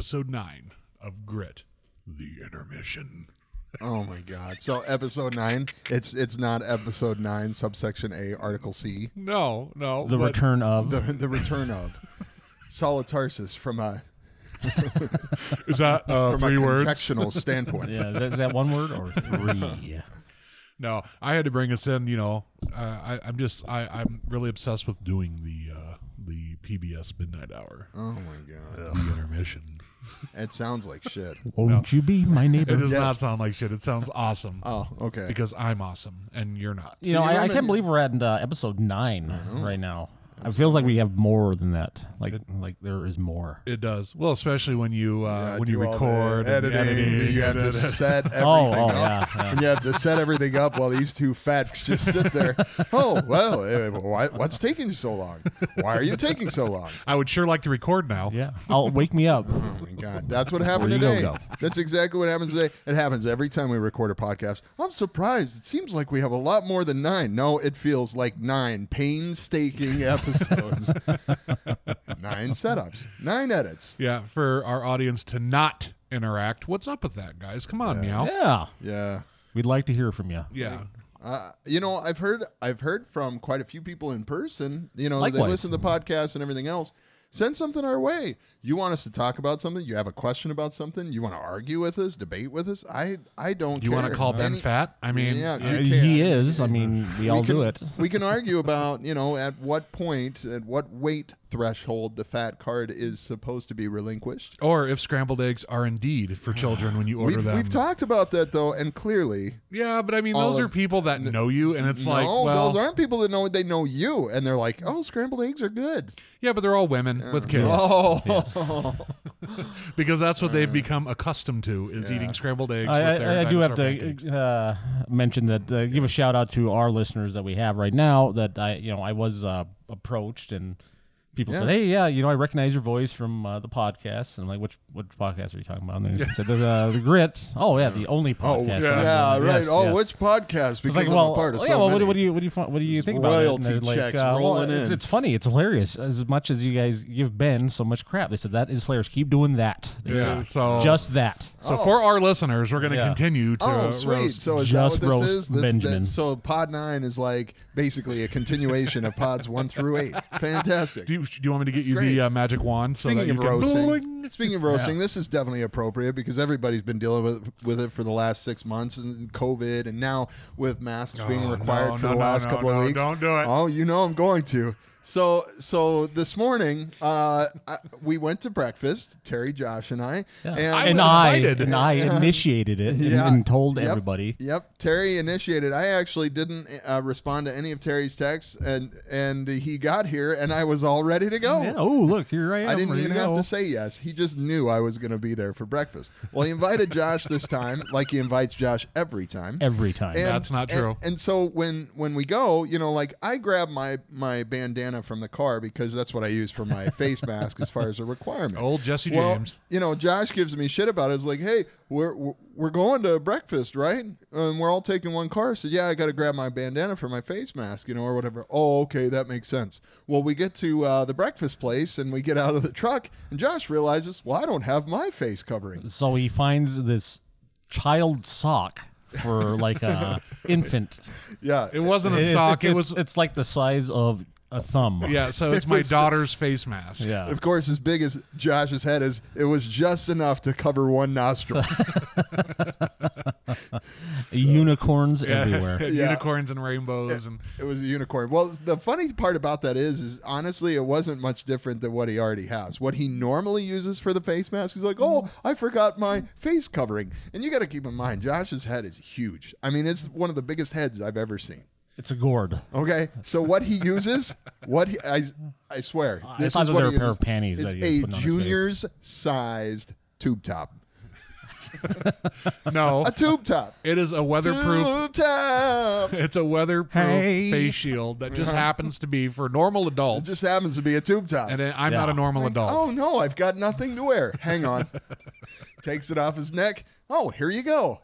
episode 9 of Grit, the intermission. Oh my God! So episode 9, it's not episode 9, subsection A, article C. No. The return of the return of Solitarsis from a. Is that from 3 words? From a contextual standpoint. Yeah, is that one word or 3? No, I had to bring us in. You know, I'm really obsessed with doing the PBS Midnight Hour. Oh my God! The intermission. It sounds like shit. Won't you be my neighbor? It does not sound like shit. It sounds awesome. Oh, okay. Because I'm awesome and you're not. You know, I can't believe we're at episode 9 right now. It feels like we have more than that. Like there is more. It does. Well, especially when you record editing, you have to set everything up. Yeah. And you have to set everything up while these two facts just sit there. Oh well, what's taking so long? Why are you taking so long? I would sure like to record now. Yeah, wake me up. Oh my God, that's what happened today. That's exactly what happens today. It happens every time we record a podcast. I'm surprised. It seems like we have a lot more than 9. No, it feels like 9 painstaking episodes. 9 setups, 9 edits. Yeah, for our audience to not interact. What's up with that, guys? Come on, meow. Yeah. We'd like to hear from you. Yeah. You know, I've heard from quite a few people in person. You know, likewise. They listen to the podcast and everything else. Send something our way. You want us to talk about something? You have a question about something? You want to argue with us? Debate with us? I don't care. You want to call Ben fat? I mean, he is. I mean, we do it. We can argue about, you know, at what point, at what weight threshold the fat card is supposed to be relinquished. Or if scrambled eggs are indeed for children when you order them. We've talked about that, though, and clearly. Yeah, but I mean, those are people that know you, and it's like, well. No, those aren't people that know. They know you, and they're like, oh, scrambled eggs are good. Yeah, but they're all women. With kids. Oh. Yes. Because that's what they've become accustomed to is eating scrambled eggs. I do have to mention that, give a shout out to our listeners that we have right now that I was approached and people said, hey, I recognize your voice from the podcast. And I'm like, which podcast are you talking about? And they said, the Grits. Oh, yeah, the only podcast. Oh, yeah right. Yes, which podcast? Because like, I'm a part of so many. What do you think about it? Royalty checks rolling in. It's funny. It's hilarious. As much as you guys give Ben so much crap, they said, that is hilarious. Keep doing that. They said, so, just that. So for our listeners, we're going to continue to roast. So is just that what this roast is? Benjamin. So Pod 9 is like basically a continuation of Pods 1 through 8. Fantastic. Do you want me to get you the magic wand? So speaking of roasting, this is definitely appropriate because everybody's been dealing with it for the last 6 months and COVID, and now with masks being required for the last couple of weeks. Don't do it. Oh, you know I'm going to. So this morning, we went to breakfast, Terry, Josh, and I. Yeah. And I initiated it and told everybody. Yep, Terry initiated. I actually didn't respond to any of Terry's texts, and he got here, and I was all ready to go. Yeah. Oh, look, here I am. I didn't even have to say yes. He just knew I was going to be there for breakfast. Well, he invited Josh this time, like he invites Josh every time. And, that's not true. And so when we go, you know, like I grab my bandana from the car because that's what I use for my face mask as far as a requirement. Old Jesse James. You know, Josh gives me shit about it. It's like, hey, we're going to breakfast, right? And we're all taking one car. I said, I got to grab my bandana for my face mask, or whatever. Oh, okay, that makes sense. Well, we get to the breakfast place and we get out of the truck and Josh realizes, well, I don't have my face covering. So he finds this child sock. For like a infant. Yeah. It wasn't a sock. It's like the size of a thumb. Yeah, so it's my daughter's face mask. Yeah. Of course, as big as Josh's head is, it was just enough to cover one nostril. Unicorns everywhere. Unicorns and rainbows. And it was a unicorn. Well, the funny part about that is honestly, it wasn't much different than what he already has. What he normally uses for the face mask is like, oh, I forgot my face covering. And you got to keep in mind, Josh's head is huge. I mean, it's one of the biggest heads I've ever seen. It's a gourd. Okay, so what he uses, I swear, this is what he uses. A pair of panties. It's a junior's-sized tube top. No, a tube top. It is a weatherproof tube top. It's a weatherproof face shield that just happens to be for normal adults. It just happens to be a tube top, and I'm not a normal adult. Oh no, I've got nothing to wear. Hang on. Takes it off his neck. Oh, here you go.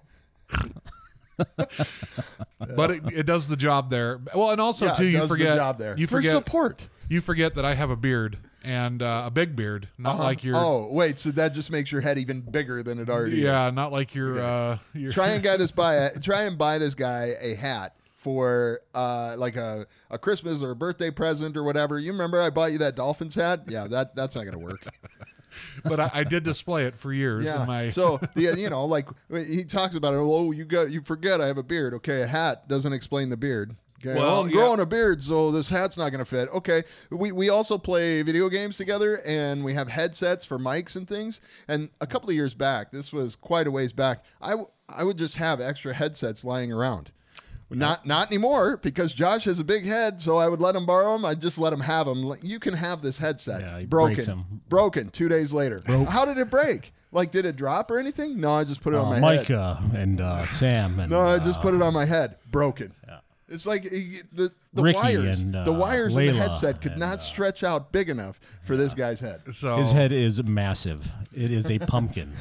But it does the job there. Well, and also, too, you forget the job there. You forget that I have a beard and a big beard, not like your. Oh wait, so that just makes your head even bigger than it already is. Yeah, not like your. Yeah. Your try and buy this guy a hat for like a Christmas or a birthday present or whatever. You remember I bought you that Dolphins hat? Yeah, that's not gonna work. But I did display it for years. Yeah. So like he talks about it. Oh, you forget I have a beard. Okay, a hat doesn't explain the beard. Okay. Well, I'm growing a beard, so this hat's not going to fit. Okay. We also play video games together, and we have headsets for mics and things. And a couple of years back, this was quite a ways back, I would just have extra headsets lying around. Not anymore, because Josh has a big head, so I would let him borrow them. I'd just let him have them. You can have this headset. Yeah, he breaks them. Broken 2 days later. How did it break? Like, did it drop or anything? No, I just put it on my head. Micah and Sam. And, no, I just put it on my head. Broken. Yeah. It's like the wires in the headset could not stretch out big enough for this guy's head. So his head is massive. It is a pumpkin.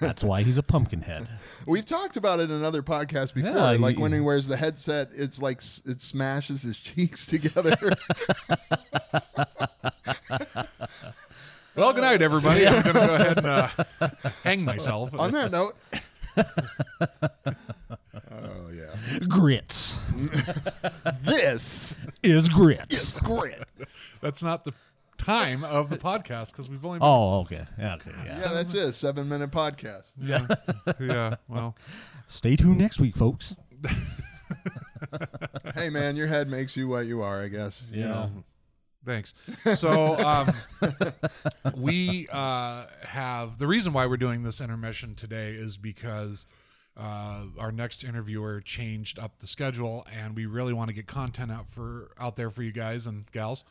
That's why he's a pumpkin head. We've talked about it in another podcast before. Yeah, like when he wears the headset, it's like it smashes his cheeks together. Well, good night, everybody. Yeah. I'm going to go ahead and hang myself. On that note. Oh yeah, grits. This is grits. It's grit. That's not the time of the podcast because we've only. Oh, okay. Okay. Yeah, that's it. 7-minute podcast. Yeah. Yeah. Well, stay tuned next week, folks. Hey, man, your head makes you what you are, I guess. Yeah. You know. Thanks. So we have the reason why we're doing this intermission today is because. Our next interviewer changed up the schedule, and we really want to get content out there for you guys and gals.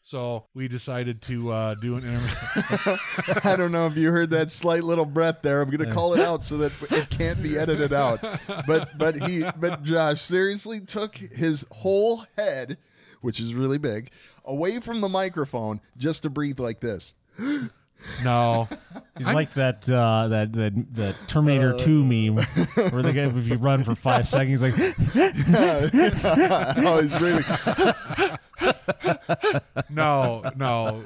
So we decided to do an interview. I don't know if you heard that slight little breath there. I'm going to call it out so that it can't be edited out. But Josh seriously took his whole head, which is really big, away from the microphone just to breathe like this. No, he's like that Terminator 2 meme where the guy, if you run for 5 seconds, like oh, he's really no.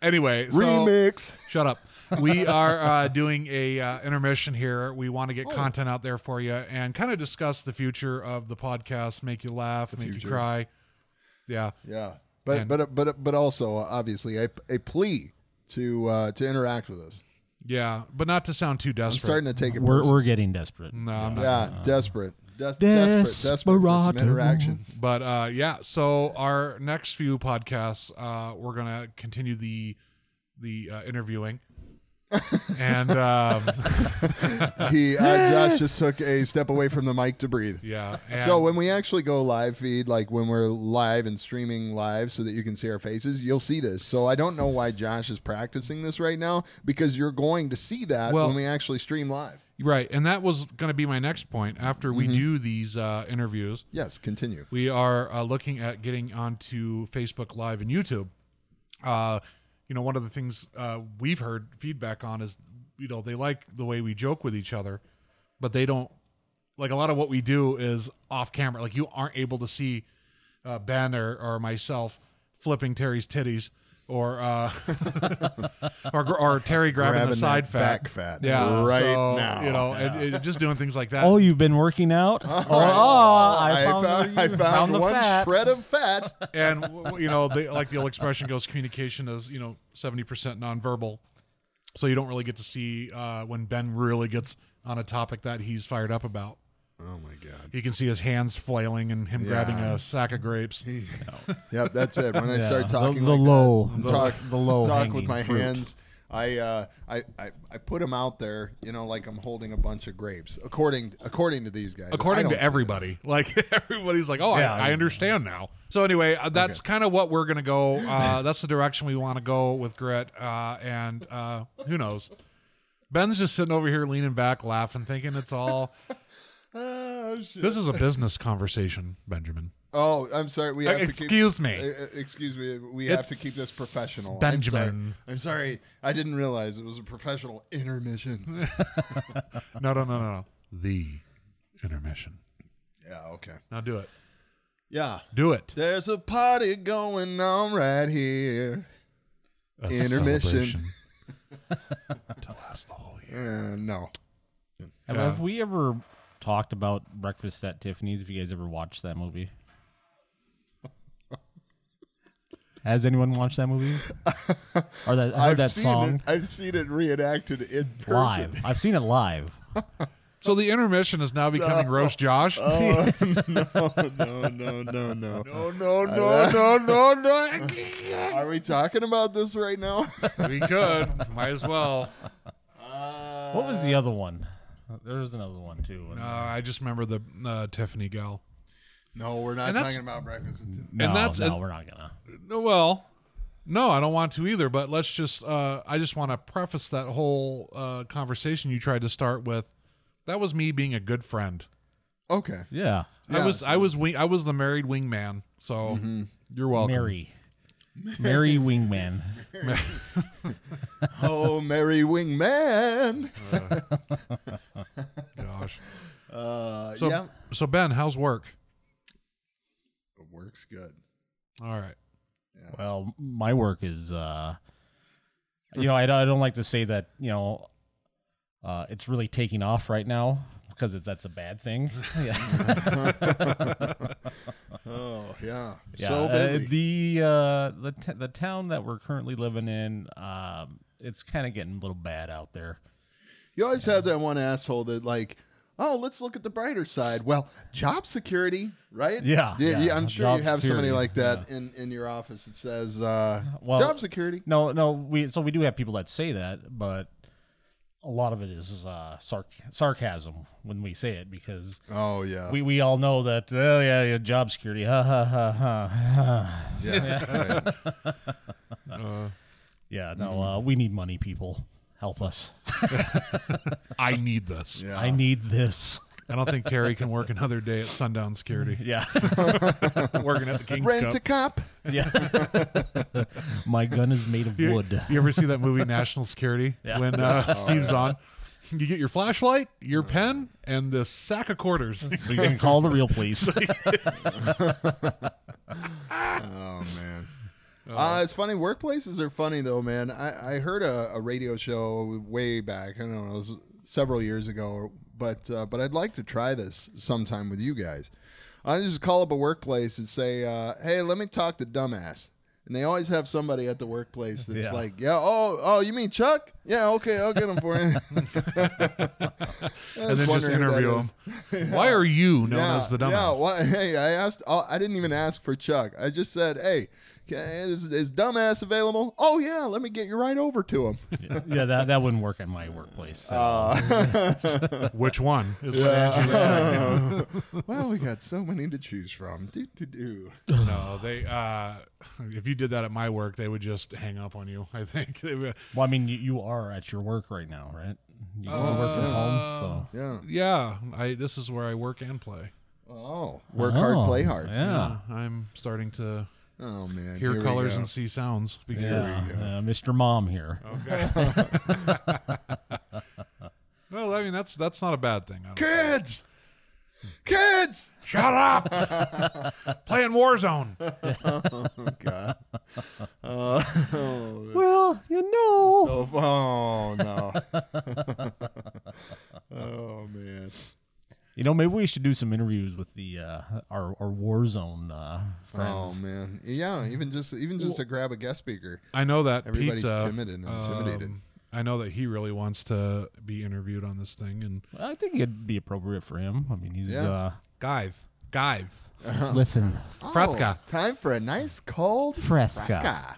Anyway, remix. Shut up. We are doing a intermission here. We want to get content out there for you and kind of discuss the future of the podcast, make you laugh, make you cry. Yeah, yeah. But also obviously a plea. To interact with us, yeah, but not to sound too desperate. I'm starting to take it. We're getting desperate. No, I'm not. Yeah, desperate for some interaction. But yeah, so our next few podcasts, we're gonna continue the interviewing. And Josh just took a step away from the mic to breathe. Yeah. So when we actually go live feed, like when we're live and streaming live so that you can see our faces, you'll see this. So I don't know why Josh is practicing this right now, because you're going to see that when we actually stream live. Right. And that was going to be my next point. After we do these interviews. Yes, continue. We are looking at getting onto Facebook Live and YouTube. You know, one of the things we've heard feedback on is, you know, they like the way we joke with each other, but they don't like a lot of what we do is off camera. Like, you aren't able to see Ben or myself flipping Terry's titties or or Terry grabbing the side fat. Back fat. Yeah, right now. You know, yeah. And just doing things like that. Oh, you've been working out? I found one fat. Shred of fat. And, you know, the old expression goes, communication is, you know, 70% nonverbal. So you don't really get to see when Ben really gets on a topic that he's fired up about. Oh, my God. You can see his hands flailing and him grabbing a sack of grapes. Yep, that's it. When I start talking talk with my hands, I put them out there, you know, like I'm holding a bunch of grapes, according to these guys. According to everybody. Like, everybody's like, oh, yeah, I understand now. So, anyway, that's kind of what we're going to go. That's the direction we want to go with Grit, and who knows? Ben's just sitting over here leaning back, laughing, thinking it's all... Oh, shit. This is a business conversation, Benjamin. Oh, I'm sorry. We have Excuse me. We have to keep this professional, Benjamin. I'm sorry. I didn't realize it was a professional intermission. No. The intermission. Yeah. Okay. Now do it. Yeah. Do it. There's a party going on right here. Intermission. To last the whole year. No. Have we ever talked about Breakfast at Tiffany's? If you guys ever watched that movie. Has anyone watched that movie? Or that, heard that song? I've seen it reenacted in person. Live. I've seen it live. So the intermission is now becoming Roast Josh? Oh, no. Are we talking about this right now? We could. Might as well. What was the other one? There was another one, too. No, I just remember the Tiffany gal. No, we're not talking about Breakfast at Tiffany. No, we're not gonna. No, I don't want to either. But let's just. I just want to preface that whole conversation you tried to start with. That was me being a good friend. Okay. Yeah. I was the married wingman. So you're welcome. Mary wingman. Oh, Mary wingman. Gosh. So Ben, how's work? Work's good. All right. Yeah. Well, my work is, I don't like to say that, it's really taking off right now because that's a bad thing. Yeah. Oh, yeah. Yeah. So busy. The town that we're currently living in, it's kind of getting a little bad out there. You always have that one asshole that like, oh, let's look at the brighter side. Well, job security, right? Yeah. I'm sure you have somebody like that in your office that says job security. No. We do have people that say that, but a lot of it is sarcasm when we say it because we all know that job security. Yeah. Right. We need money, people. Help us. I need this. Yeah. I need this. I don't think Terry can work another day at Sundown Security. Yeah. Working at the King's Rent a Cop. Yeah. My gun is made of wood. You ever see that movie National Security? Yeah. When Steve's on? You get your flashlight, your pen, and this sack of quarters. So you can call the real police. Oh, man. It's funny. Workplaces are funny, though, man. I heard a radio show way back. I don't know. It was several years ago. But I'd like to try this sometime with you guys. I just call up a workplace and say, hey, let me talk to dumbass. And they always have somebody at the workplace that's like, you mean Chuck? Yeah, okay, I'll get him for you. And then just interview him. Why are you known as the dumbass? Yeah, hey, I didn't even ask for Chuck. I just said, hey, is dumbass available? Oh, yeah, let me get you right over to him. That wouldn't work at my workplace. So. Which one? Well, we got so many to choose from. No, if you did that at my work, they would just hang up on you, I think. Well, I mean, you are at your work right now, right? You want to work from home, so. Yeah. This is where I work and play. Oh. Work hard, play hard. Yeah. I'm starting to... Oh, man. Hear colors and see sounds. Because Mr. Mom here. Okay. Well, I mean, that's not a bad thing. Kids! Shut up! Playing Warzone. Oh, God. Well, you know. No. Oh, man. You know, maybe we should do some interviews with the our Warzone friends. Oh man, yeah, even just to grab a guest speaker. I know that everybody's timid and intimidated. I know that he really wants to be interviewed on this thing, and I think it'd be appropriate for him. I mean, he's guys. Listen, Fresca. Time for a nice cold Fresca.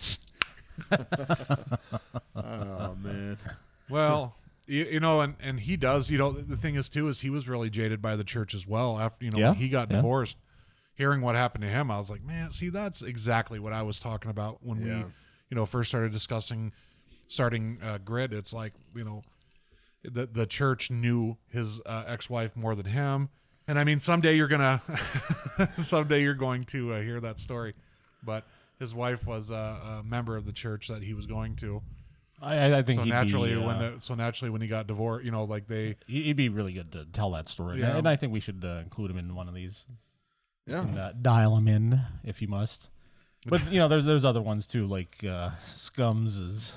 Oh man. Well. You know, and he does, you know, the thing is, too, is he was really jaded by the church as well. After, when he got divorced, hearing what happened to him, I was like, man, see, that's exactly what I was talking about when we, first started discussing starting Grit. It's like, the church knew his ex-wife more than him. And I mean, someday you're going to hear that story. But his wife was a member of the church that he was going to. I think so. Naturally, when he got divorced, he'd be really good to tell that story, and I think we should include him in one of these. Yeah, and, dial him in if you must. But you know, there's other ones too, like Scums is.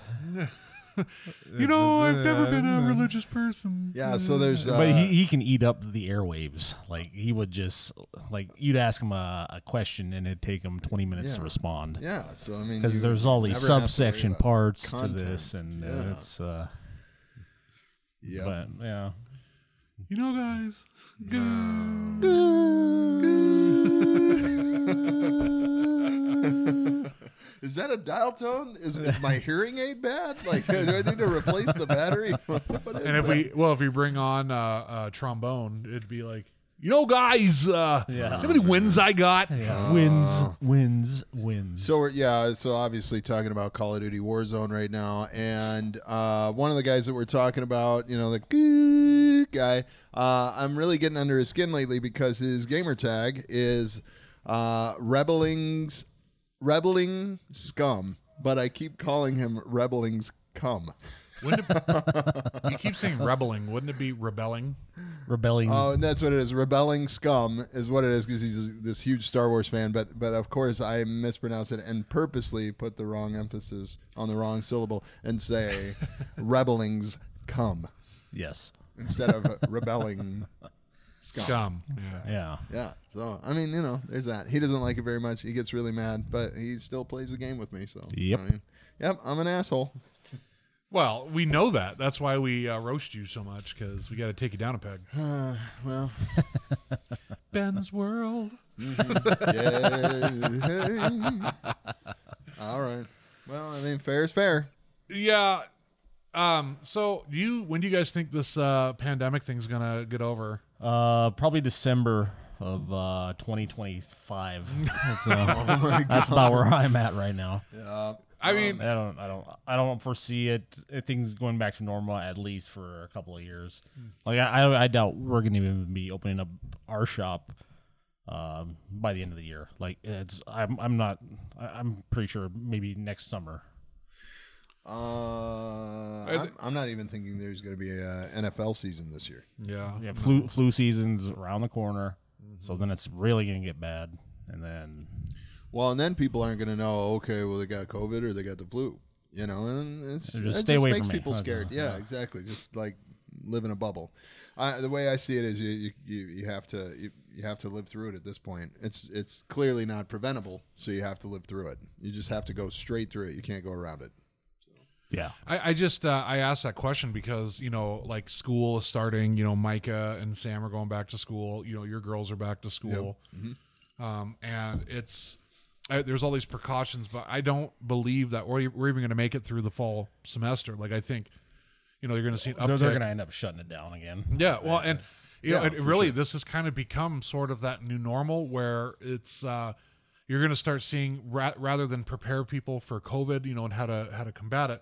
You know, I've never been a religious person. Yeah, so there's. But he can eat up the airwaves. Like he would just like you'd ask him a question and it'd take him 20 minutes to respond. Yeah, so I mean, because there's all these subsection parts content. To this, and it's. Yeah. But yeah. You know, guys. Is that a dial tone? Is my hearing aid bad? Like, do I need to replace the battery? And if that? If we bring on a trombone, it'd be like, you know, guys, how many wins I got? Yeah. Wins. So obviously talking about Call of Duty Warzone right now. And one of the guys that we're talking about, you know, the good guy, I'm really getting under his skin lately because his gamer tag is Rebeling Scum, but I keep calling him Rebeling's Cum. You keep saying Rebeling. Wouldn't it be Rebelling? Rebelling. Oh, and that's what it is. Rebelling Scum is what it is because he's this huge Star Wars fan, but of course I mispronounced it and purposely put the wrong emphasis on the wrong syllable and say Rebeling's Cum. Yes. Instead of Rebelling Scum. Yeah. So, I mean, you know, there's that. He doesn't like it very much. He gets really mad, but he still plays the game with me. So, yep. I mean, I'm an asshole. Well, we know that. That's why we roast you so much, because we got to take you down a peg. Ben's World. Mm-hmm. All right. Well, I mean, fair is fair. Yeah. When do you guys think this pandemic thing's going to get over? Probably December of 2025. So that's about where I'm at right now. Yeah. I mean, I don't foresee it. Things going back to normal at least for a couple of years. Like I doubt we're going to even be opening up our shop by the end of the year. Like I'm pretty sure maybe next summer. I'm not even thinking there's going to be a NFL season this year. Yeah, flu season's around the corner, so then it's really going to get bad, and then people aren't going to know. Okay, well they got COVID or they got the flu, you know, and it just makes people scared. Yeah, exactly. Just like live in a bubble. The way I see it is you have to live through it at this point. It's clearly not preventable, so you have to live through it. You just have to go straight through it. You can't go around it. Yeah, I just I asked that question because, you know, like school is starting, you know, Micah and Sam are going back to school, you know, your girls are back to school. Yep. Mm-hmm. And it's there's all these precautions, but I don't believe that we're even going to make it through the fall semester. Like I think, you know, you're going to see an uptick. They're going to end up shutting it down again. Yeah, well, and you know, it really sure. This has kind of become sort of that new normal where it's you're going to start seeing rather than prepare people for COVID, you know, and how to combat it.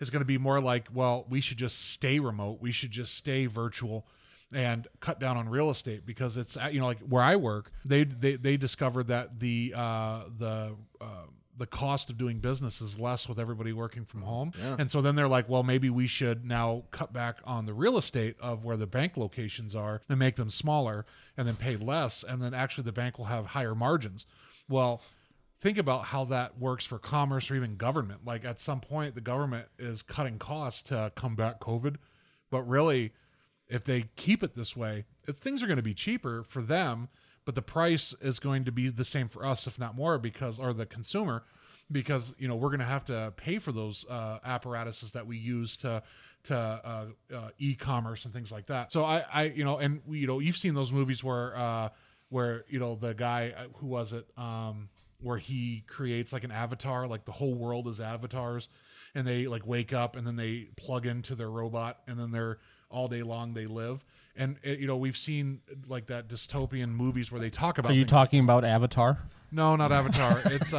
It's going to be more like, well, we should just stay remote. We should just stay virtual and cut down on real estate because it's, you know, like where I work, they discovered that the cost of doing business is less with everybody working from home. Yeah. And so then they're like, well, maybe we should now cut back on the real estate of where the bank locations are and make them smaller and then pay less. And then actually the bank will have higher margins. Well, think about how that works for commerce or even government. Like at some point, the government is cutting costs to combat COVID. But really, if they keep it this way, things are going to be cheaper for them, but the price is going to be the same for us, if not more, or the consumer, because, you know, we're going to have to pay for those apparatuses that we use to e-commerce and things like that. So I you know, and you know, you've seen those movies where, you know, the guy, who was it? Where he creates like an avatar, like the whole world is avatars, and they like wake up and then they plug into their robot and then they're all day long they live. And it, you know, we've seen like that dystopian movies where they talk about. Are you talking about Avatar? No, not Avatar. It's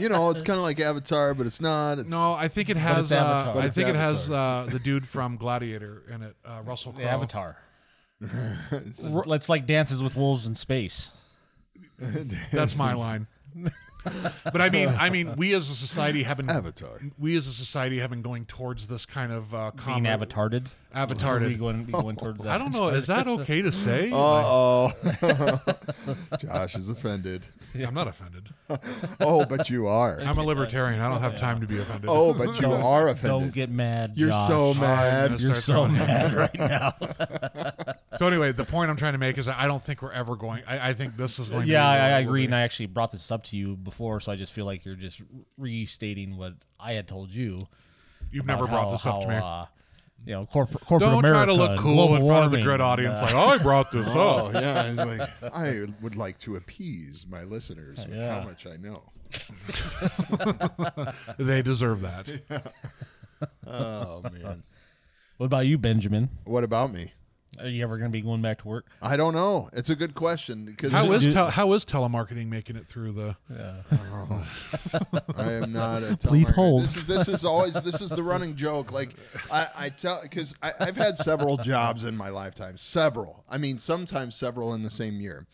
you know, it's kind of like Avatar, but it's not. I think it has. I think it has the dude from Gladiator in it, Russell Crowe. Avatar. It's like Dances with Wolves in space. That's my line. But I mean, we as a society have been Avatar. We as a society have been going towards this kind of being avatarded. Avatarded. Be going towards I don't know. Is that okay to say? Uh-oh. Josh is offended. Yeah, I'm not offended. Oh, but you are. I'm a libertarian. I don't have time to be offended. Oh, but you are offended. Don't get mad, Josh. You're so mad. You're so mad right now. So anyway, the point I'm trying to make is I don't think we're ever going. I think this is going. Yeah, to be I agree, and I actually brought this up to you before, so I just feel like you're just restating what I had told you. You've never brought this up to me. You know, corporate don't America. Don't try to look cool in front of the Grit audience. Like, oh, I brought this up. Yeah, it's like I would like to appease my listeners with how much I know. They deserve that. Yeah. Oh man. What about you, Benjamin? What about me? Are you ever going to be going back to work? I don't know. It's a good question. Because how is telemarketing making it through the? Yeah. Oh, I am not a telemarketer. Please hold. This is the running joke. Like I tell because I've had several jobs in my lifetime. Several. I mean, sometimes several in the same year.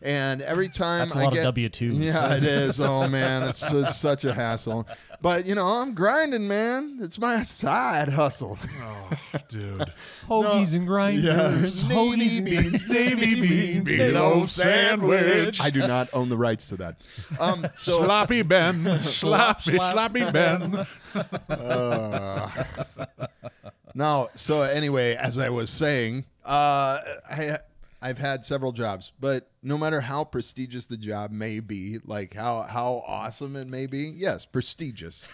And every time that's a lot of W-2s. Yeah, it is. Oh man, it's such a hassle. But you know, I'm grinding, man. It's my side hustle. Oh, dude. Hoagies and grinders. Yeah. Hoagies beans, navy beans, below sandwich. I do not own the rights to that. Sloppy Ben, sloppy Ben. No, so anyway, as I was saying, I've had several jobs, but no matter how prestigious the job may be, like how awesome it may be, yes, prestigious.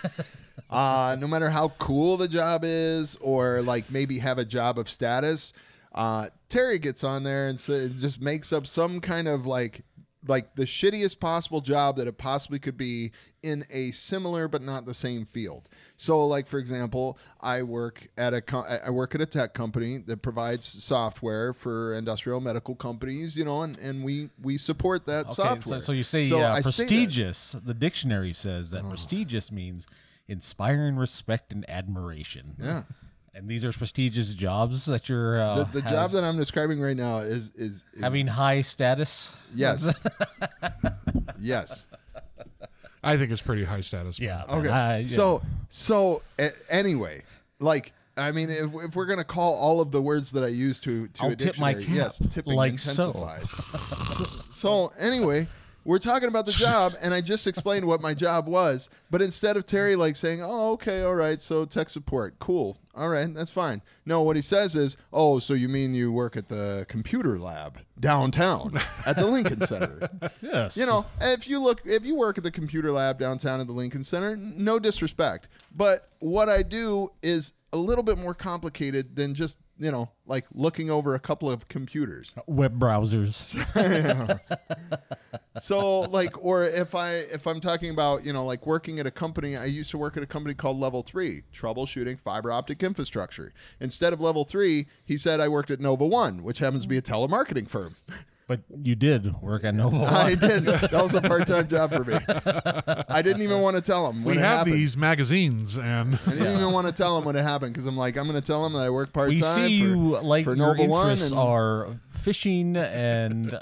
No matter how cool the job is, or like maybe have a job of status, Terry gets on there and just makes up some kind of like the shittiest possible job that it possibly could be in a similar but not the same field. So like, for example, I work at a tech company that provides software for industrial medical companies, you know, and we support that software. So you say prestigious. Say the dictionary says that prestigious means inspiring respect and admiration. Yeah. And these are prestigious jobs that you're... the job that I'm describing right now is having high status? Yes. Yes. I think it's pretty high status. Yeah. Okay. Yeah. So anyway, like... I mean, if we're gonna call all of the words that I use to a dictionary, yes, tipping like intensifies. So anyway, we're talking about the job, and I just explained what my job was. But instead of Terry like saying, "Oh, okay, all right, so tech support, cool, all right, that's fine." No, what he says is, "Oh, so you mean you work at the computer lab downtown at the Lincoln Center?" Yes. You know, if you work at the computer lab downtown at the Lincoln Center, no disrespect, but what I do is a little bit more complicated than just, you know, like looking over a couple of computers. Web browsers. So like, or if I'm talking about, you know, like working at a company, I used to work at a company called Level 3, troubleshooting fiber optic infrastructure. Instead of Level 3, he said I worked at Nova One, which happens to be a telemarketing firm. But you did work at Noble One. I did. That was a part-time job for me. I didn't even want to tell him when it happened. We have these magazines, and I didn't even want to tell him when it happened because I'm like, I'm going to tell him that I work part-time. We see you like for your Noble interests One are fishing and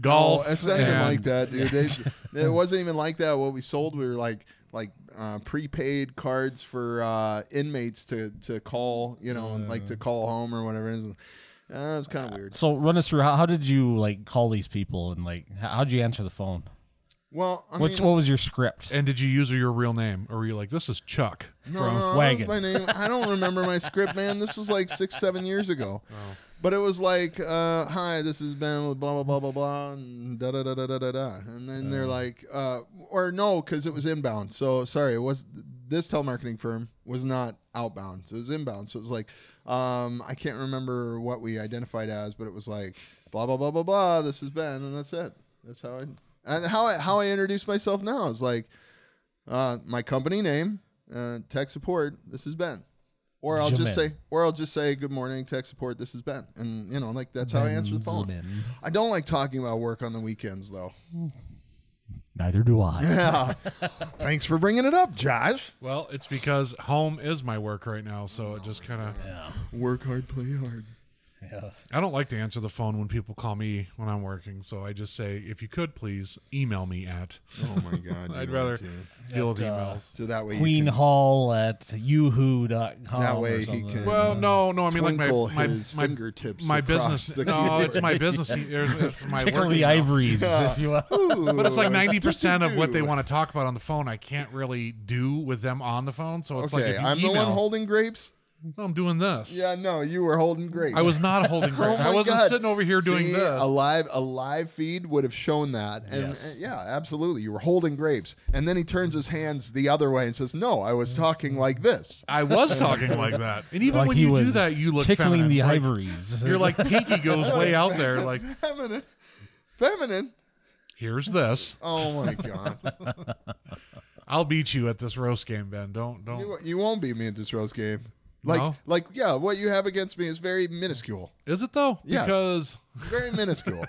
golf. No, it's not even like that, dude. It wasn't even like that. What we sold, we were like prepaid cards for inmates to call, you know, like to call home or whatever. It was kind of weird. So run us through, how did you like call these people and like how did you answer the phone? Well, I mean, what was your script? And did you use your real name, or were you like, this is Chuck from Wagon? No, that was my name. I don't remember my script, man. This was like 6-7 years ago. Oh. But it was like, hi, this is Ben with blah blah blah blah blah and da da da da da da. And then they're like, or no, because it was inbound. So sorry, this telemarketing firm was not outbound. So it was inbound. So it was like, I can't remember what we identified as, but it was like blah blah blah blah blah. This is Ben, and that's it. That's how I. And how I introduce myself now is like, my company name, tech support. This is Ben, or I'll just say good morning, tech support. This is Ben, and you know, like that's how I answer the phone. Ben. I don't like talking about work on the weekends though. Neither do I. Yeah. Thanks for bringing it up, Josh. Well, it's because home is my work right now, so it just kind of work hard, play hard. Yeah. I don't like to answer the phone when people call me when I'm working, so I just say, if you could, please email me at. Oh my God. I'd rather deal with emails. So that way Queen Hall at yoohoo.com. That way he can. Well, no, I mean like my fingertips. My business. No, it's my business. It's my tickle the ivories, if you will. But it's like 90% of what they want to talk about on the phone, I can't really do with them on the phone. So it's like, I'm the one holding grapes. No, I'm doing this. Yeah, no, you were holding grapes. I was not holding grapes. Oh I wasn't God. Sitting over here doing this. A live feed would have shown that. And yes. Yeah, absolutely. You were holding grapes. And then he turns his hands the other way and says, no, I was talking like this. I was talking like that. And even like when you do that, you look tickling feminine. The ivories. You're like, pinky goes way out there. Like Feminine. Here's this. Oh, my God. I'll beat you at this roast game, Ben. Don't. You won't beat me at this roast game. Like, what you have against me is very minuscule. Is it though? Yes. Because very minuscule.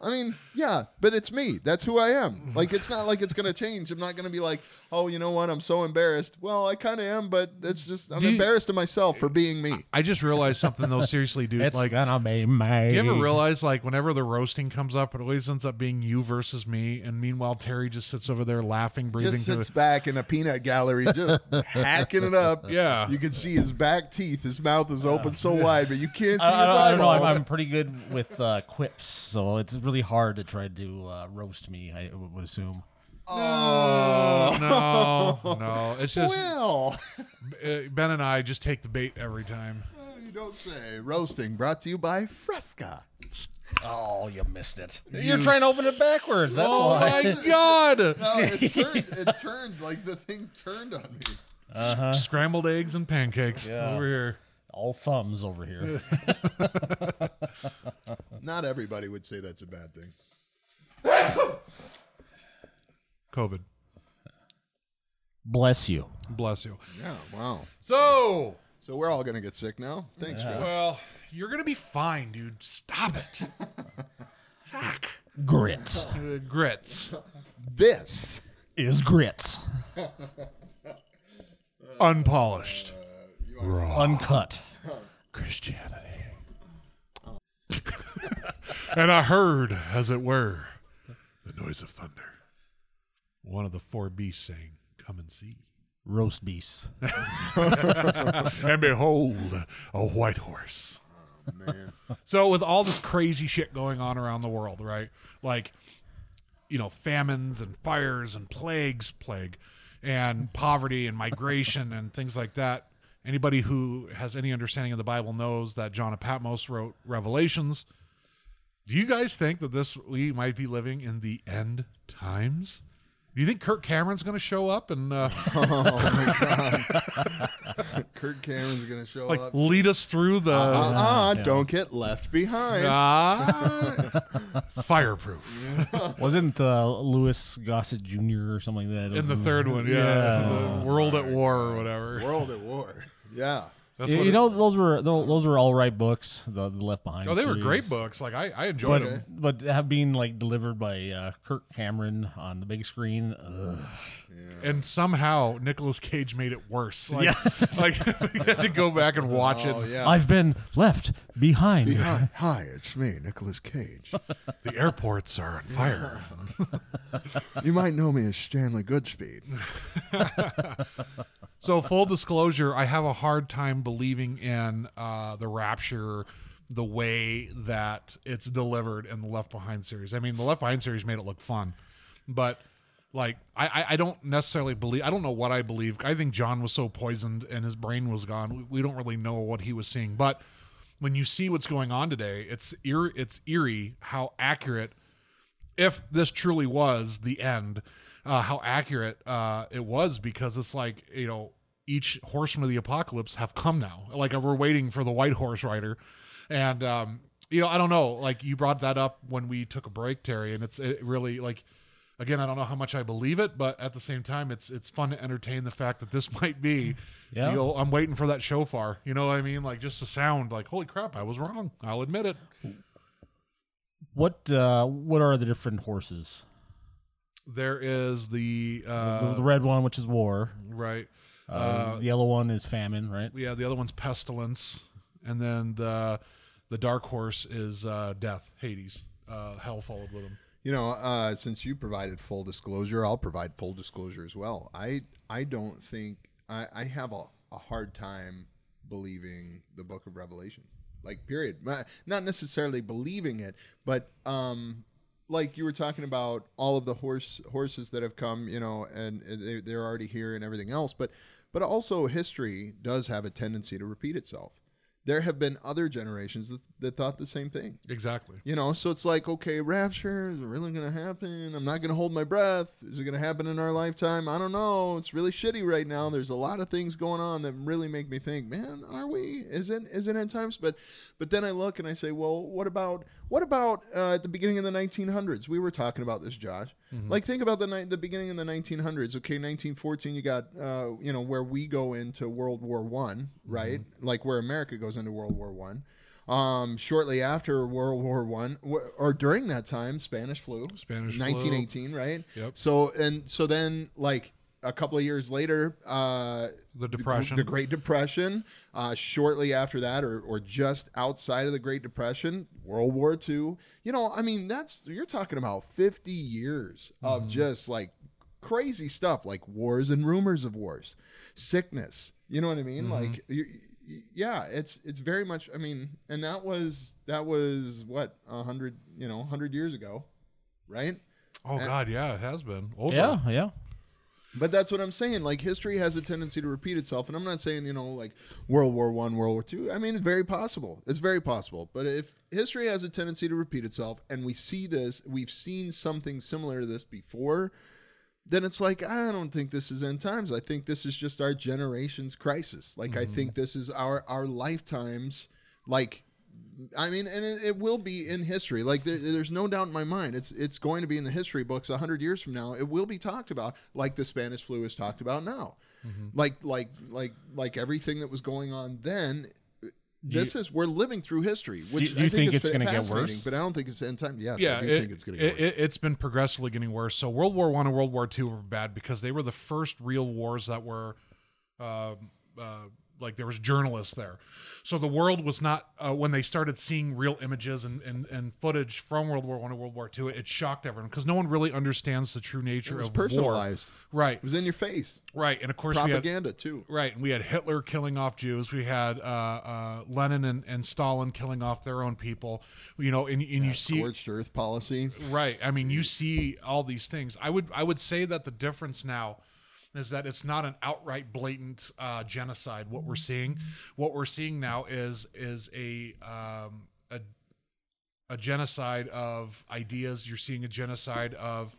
I mean, yeah, but it's me. That's who I am. Like, it's not like it's going to change. I'm not going to be like, oh, you know what? I'm so embarrassed. Well, I kind of am, but it's just, I'm embarrassed of myself for being me. I just realized something though. Seriously, dude. It's like, gonna be me. Do you ever realize like whenever the roasting comes up, it always ends up being you versus me. And meanwhile, Terry just sits over there laughing, breathing. Just sits back in a peanut gallery, just hacking it up. Yeah. You can see his back teeth. His mouth is open so wide, but you can't see his eyeballs. I don't know. I'm pretty good with quips. So it's really hard to try to roast me, I would assume. Oh, no. It's just Ben and I just take the bait every time. Oh, you don't say. Roasting brought to you by Fresca. Oh, you missed it. You're trying to open it backwards. That's why. Oh, my God. No, it turned like the thing turned on me. Uh-huh. Scrambled eggs and pancakes over here. All thumbs over here. Not everybody would say that's a bad thing. COVID. Bless you. Yeah, wow. So we're all going to get sick now? Thanks, Josh. Well, you're going to be fine, dude. Stop it. Grits. This is grits. Unpolished. Raw. Uncut Christianity. And I heard, as it were, the noise of thunder. One of the four beasts saying, come and see. Roast beasts. And behold, a white horse. Oh, man. So with all this crazy shit going on around the world, right? Like, you know, famines and fires and plague, and poverty and migration and things like that. Anybody who has any understanding of the Bible knows that John of Patmos wrote Revelations. Do you guys think that we might be living in the end times? Do you think Kirk Cameron's going to show up? And oh my God, Kirk Cameron's going to show up, lead us through the don't get left behind. Fireproof. Yeah. Wasn't Louis Gossett Jr. or something like that in the third one? Yeah. The World at War or whatever. World at War. Yeah. Those were all right books. The Left Behind. Oh, they were great books. Like I enjoyed them. But have been delivered by Kirk Cameron on the big screen. Yeah. And somehow Nicolas Cage made it worse. You had to go back and watch it. Yeah. I've been left behind. Hi, it's me, Nicolas Cage. The airports are on fire. You might know me as Stanley Goodspeed. So full disclosure, I have a hard time believing in the rapture, the way that it's delivered in the Left Behind series. I mean, the Left Behind series made it look fun, but I don't necessarily believe. I don't know what I believe. I think John was so poisoned and his brain was gone. We don't really know what he was seeing. But when you see what's going on today, it's eerie how accurate, if this truly was the end. How accurate it was, because it's like, you know, each horseman of the apocalypse have come now. Like we're waiting for the white horse rider. And, you know, I don't know, like you brought that up when we took a break, Terry, and it really again, I don't know how much I believe it, but at the same time, it's fun to entertain the fact that this might be, you know, I'm waiting for that shofar. You know what I mean? Like just the sound like, holy crap, I was wrong. I'll admit it. What are the different horses? There is the red one, which is war. Right. The yellow one is famine, right? Yeah, the other one's pestilence. And then the The dark horse is death, Hades. Hell followed with him. You know, since you provided full disclosure, I'll provide full disclosure as well. I don't think I have a hard time believing the Book of Revelation. Like, period. Not necessarily believing it, but like you were talking about all of the horses that have come, you know, and they're already here and everything else. But also history does have a tendency to repeat itself. There have been other generations that thought the same thing. Exactly. You know, so it's like, okay, rapture, is it really going to happen? I'm not going to hold my breath. Is it going to happen in our lifetime? I don't know. It's really shitty right now. There's a lot of things going on that really make me think, man, are we? Is it end times? But then I look and I say, well, what about at the beginning of the 1900s? We were talking about this, Josh. Mm-hmm. Like, think about the beginning of the 1900s. Okay, 1914, you got, you know, where we go into World War One, right? Mm-hmm. Like where America goes into World War One. Shortly after World War One, or during that time, Spanish flu, 1918, right? Yep. So then, like, a couple of years later, the Depression, the Great Depression. Shortly after that, or just outside of the Great Depression, World War II. You know, I mean, you're talking about 50 years of just like crazy stuff, like wars and rumors of wars, sickness. You know what I mean? Mm-hmm. Like, yeah, it's very much. I mean, and that was what 100 years ago, right? Oh God, yeah, it has been. Over. Yeah. But that's what I'm saying. Like, history has a tendency to repeat itself. And I'm not saying, you know, like World War I, World War II. I mean, it's very possible. It's very possible. But if history has a tendency to repeat itself and we see this, we've seen something similar to this before, then it's like, I don't think this is end times. I think this is just our generation's crisis. Like, I think this is our lifetime's, like, I mean, and it will be in history. Like, there's no doubt in my mind. It's going to be in the history books 100 years from now. It will be talked about, like the Spanish flu is talked about now. Mm-hmm. Like everything that was going on then. We're living through history. Which do you think it's going to get worse? But I don't think it's end time. Yes, yeah, I do think it's going to get worse. It's been progressively getting worse. So World War I and World War II were bad because they were the first real wars that were. Like, there was journalists there. So the world was not, when they started seeing real images and footage from World War I to World War II, it shocked everyone because no one really understands the true nature of war. It was personalized. Right. It was in your face. Right. And of course, propaganda too. Right. And we had Hitler killing off Jews. We had Lenin and Stalin killing off their own people, you know, and you see scorched earth policy. Right. I mean, you see all these things. I would say that the difference now is that it's not an outright blatant genocide. What we're seeing, now is a genocide of ideas. You're seeing a genocide of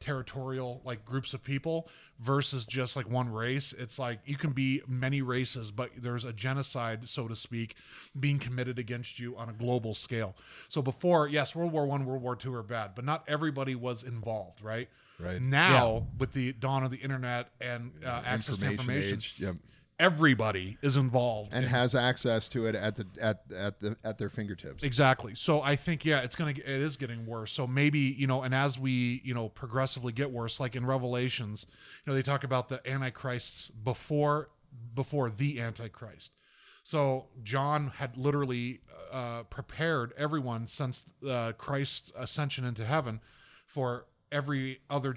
territorial, like, groups of people versus just like one race. It's like you can be many races, but there's a genocide, so to speak, being committed against you on a global scale. So before, yes, World War I, World War II are bad, but not everybody was involved, right? Right now, with the dawn of the internet and access to information, everybody is involved and has access to it at their fingertips. Exactly. So I think it is getting worse. So maybe, you know, and as we, you know, progressively get worse, like in Revelations, you know, they talk about the antichrists before the antichrist. So John had literally prepared everyone since Christ's ascension into heaven for every other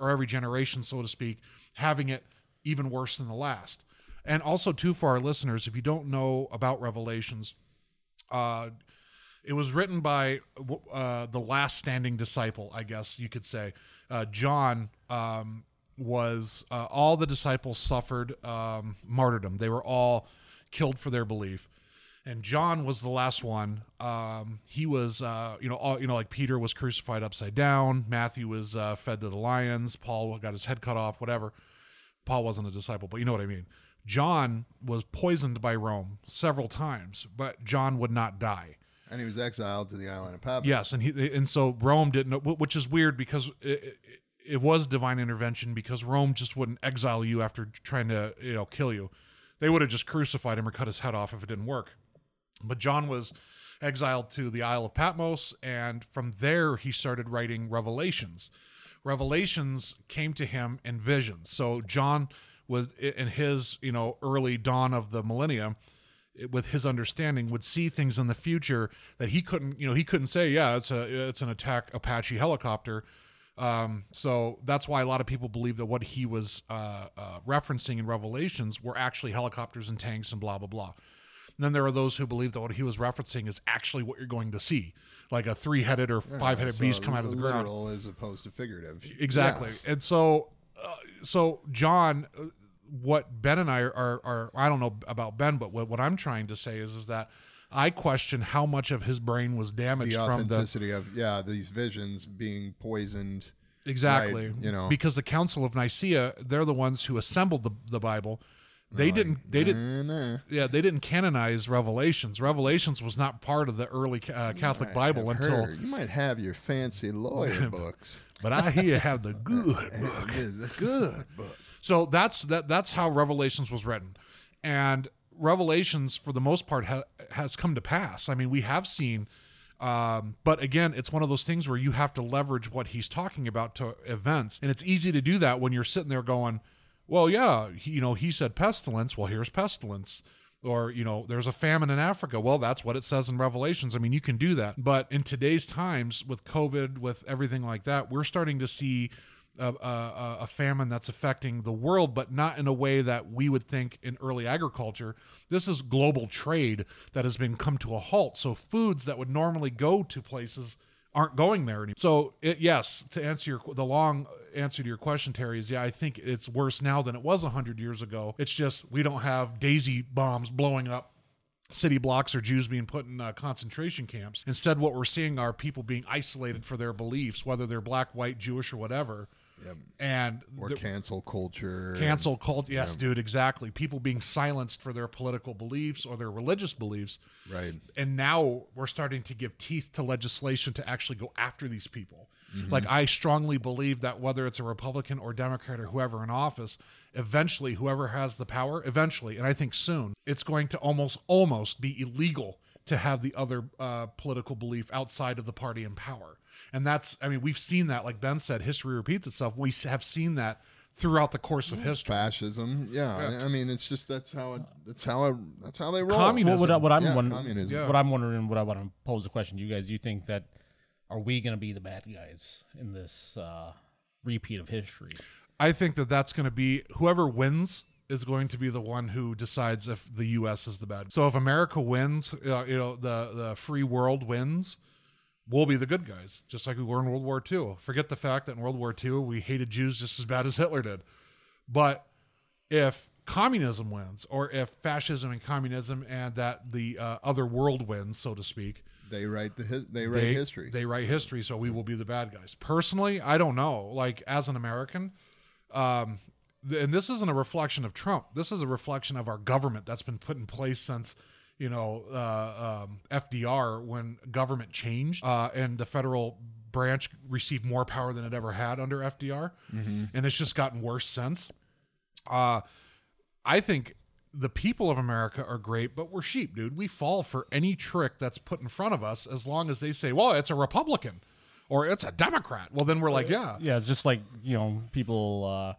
every generation, so to speak, having it even worse than the last. And also too, for our listeners, if you don't know about Revelations, it was written by the last standing disciple, I guess you could say. John was all the disciples suffered martyrdom. They were all killed for their belief. And John was the last one. He was, like Peter was crucified upside down. Matthew was fed to the lions. Paul got his head cut off, whatever. Paul wasn't a disciple, but you know what I mean. John was poisoned by Rome several times, but John would not die. And he was exiled to the island of Patmos. Yes, and so Rome didn't, which is weird because it was divine intervention, because Rome just wouldn't exile you after trying to, you know, kill you. They would have just crucified him or cut his head off if it didn't work. But John was exiled to the Isle of Patmos, and from there he started writing Revelations. Revelations came to him in visions. So John was in his, you know, early dawn of the millennium, with his understanding, would see things in the future that he couldn't, you know, he couldn't say, yeah, it's an attack Apache helicopter. So that's why a lot of people believe that what he was referencing in Revelations were actually helicopters and tanks and blah, blah, blah. And then there are those who believe that what he was referencing is actually what you're going to see, like a three-headed or five-headed beast come out of the ground. Literal as opposed to figurative. Exactly. Yeah. And so, so John, what Ben and I are I don't know about Ben, but what I'm trying to say is that I question how much of his brain was damaged from the authenticity of these visions being poisoned. Exactly. Right, you know, because the Council of Nicaea, they're the ones who assembled the Bible. They didn't canonize Revelations. Revelations was not part of the early Catholic Bible until... You might have your fancy lawyer books. But I hear you have the good book. The good book. So that's how Revelations was written. And Revelations, for the most part, has come to pass. I mean, we have seen... but again, it's one of those things where you have to leverage what he's talking about to events. And it's easy to do that when you're sitting there going... Well, yeah, he said pestilence. Well, here's pestilence. Or, there's a famine in Africa. Well, that's what it says in Revelations. I mean, you can do that. But in today's times, with COVID, with everything like that, we're starting to see a famine that's affecting the world, but not in a way that we would think in early agriculture. This is global trade that has been come to a halt. So foods that would normally go to places aren't going there anymore. So yes, to answer the long answer to your question, Terry, is I think it's worse now than it was 100 years ago. It's just we don't have daisy bombs blowing up city blocks or Jews being put in concentration camps. Instead, what we're seeing are people being isolated for their beliefs, whether they're black, white, Jewish, or whatever. Yep. Or cancel culture. Cancel culture. Yes, dude, exactly. People being silenced for their political beliefs or their religious beliefs. Right. And now we're starting to give teeth to legislation to actually go after these people. Mm-hmm. Like, I strongly believe that whether it's a Republican or Democrat or whoever in office, eventually, whoever has the power, and I think soon, it's going to almost be illegal to have the other political belief outside of the party in power. And we've seen that, like Ben said, history repeats itself. We have seen that throughout the course of history. Fascism, yeah. I mean, it's just that's how they roll. Communism. What I'm wondering, what I'm pose the question to you guys: do you think that are we going to be the bad guys in this repeat of history? I think that's going to be whoever wins is going to be the one who decides if the U.S. is the bad guy. So if America wins, the free world wins. We'll be the good guys, just like we were in World War II. Forget the fact that in World War II, we hated Jews just as bad as Hitler did. But if communism wins, or if fascism and communism and that the other world wins, so to speak, they write history. They write history, so we will be the bad guys. Personally, I don't know. Like, as an American, and this isn't a reflection of Trump. This is a reflection of our government that's been put in place since... FDR, when government changed and the federal branch received more power than it ever had under FDR. Mm-hmm. And it's just gotten worse since. I think the people of America are great, but we're sheep, dude. We fall for any trick that's put in front of us as long as they say, well, it's a Republican or it's a Democrat. Well, then we're like, yeah. Yeah, it's just like, people...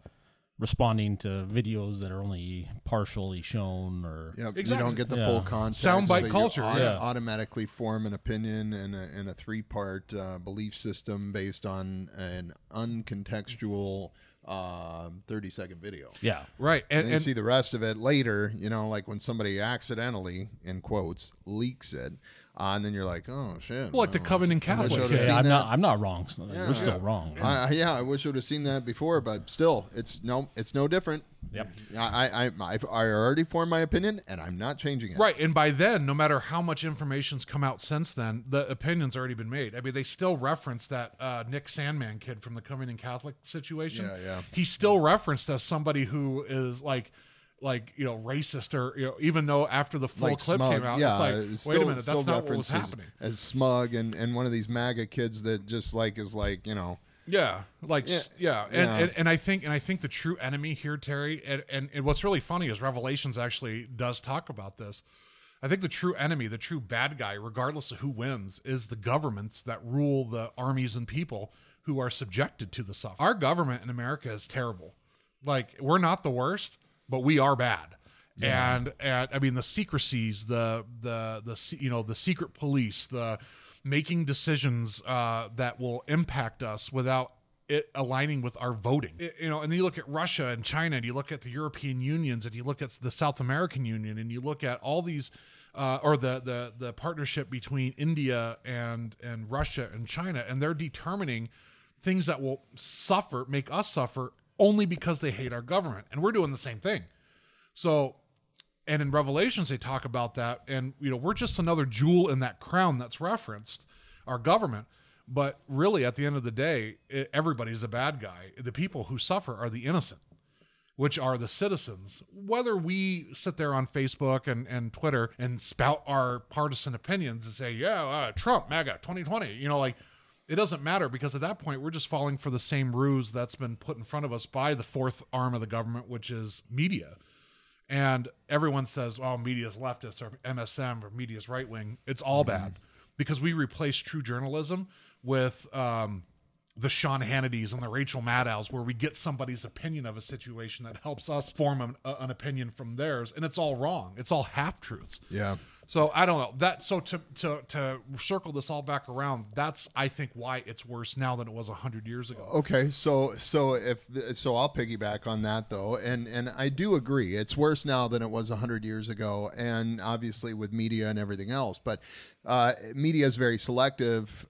responding to videos that are only partially shown, or you don't get the full context. Soundbite culture. Automatically form an opinion and a three-part belief system based on an uncontextual 30-second video. Yeah, right. And you see the rest of it later. Like when somebody accidentally, in quotes, leaks it. And then you're like, oh shit! Well, like the Covenant Catholics. I'm not wrong. We're still wrong. I wish I would have seen that before, but still, it's no different. Yep. I already formed my opinion, and I'm not changing it. Right, and by then, no matter how much information's come out since then, the opinion's already been made. I mean, they still reference that Nick Sandman kid from the Covenant Catholic situation. Yeah. He's still referenced as somebody who is like racist, or even though after the full clip smug came out, it's like, wait a minute, that's not what was happening. As smug and one of these MAGA kids that just I think the true enemy here, Terry, and what's really funny is Revelations actually does talk about this. I think the true enemy, the true bad guy, regardless of who wins, is the governments that rule the armies and people who are subjected to the suffering. Our government in America is terrible. Like, we're not the worst, but we are bad. Yeah. And I mean, the secrecies, the you know, the secret police, the making decisions that will impact us without it aligning with our voting. It, you know, and then you look at Russia and China, and you look at the European unions, and you look at the South American Union, and you look at all these, or the partnership between India and Russia and China, and they're determining things that will suffer, make us suffer, only because they hate our government. And we're doing the same thing. So, and in Revelations, they talk about that. And, you know, we're just another jewel in that crown that's referenced, our government. But really, at the end of the day, everybody's a bad guy. The people who suffer are the innocent, which are the citizens. Whether we sit there on Facebook and Twitter and spout our partisan opinions and say, yeah, Trump, MAGA, 2020, you know, like, it doesn't matter, because at that point we're just falling for the same ruse that's been put in front of us by the fourth arm of the government, which is media. And everyone says, well, media's leftist, or MSM, or media's right wing. It's all bad, because we replace true journalism with the Sean Hannity's and the Rachel Maddow's, where we get somebody's opinion of a situation that helps us form an opinion from theirs. And it's all wrong. It's all half truths. Yeah. So I don't know that. So to circle this all back around, that's, I think, why it's worse now than it was 100 years ago. Okay. So I'll piggyback on that though. And I do agree it's worse now than it was 100 years ago. And obviously with media and everything else, but media is very selective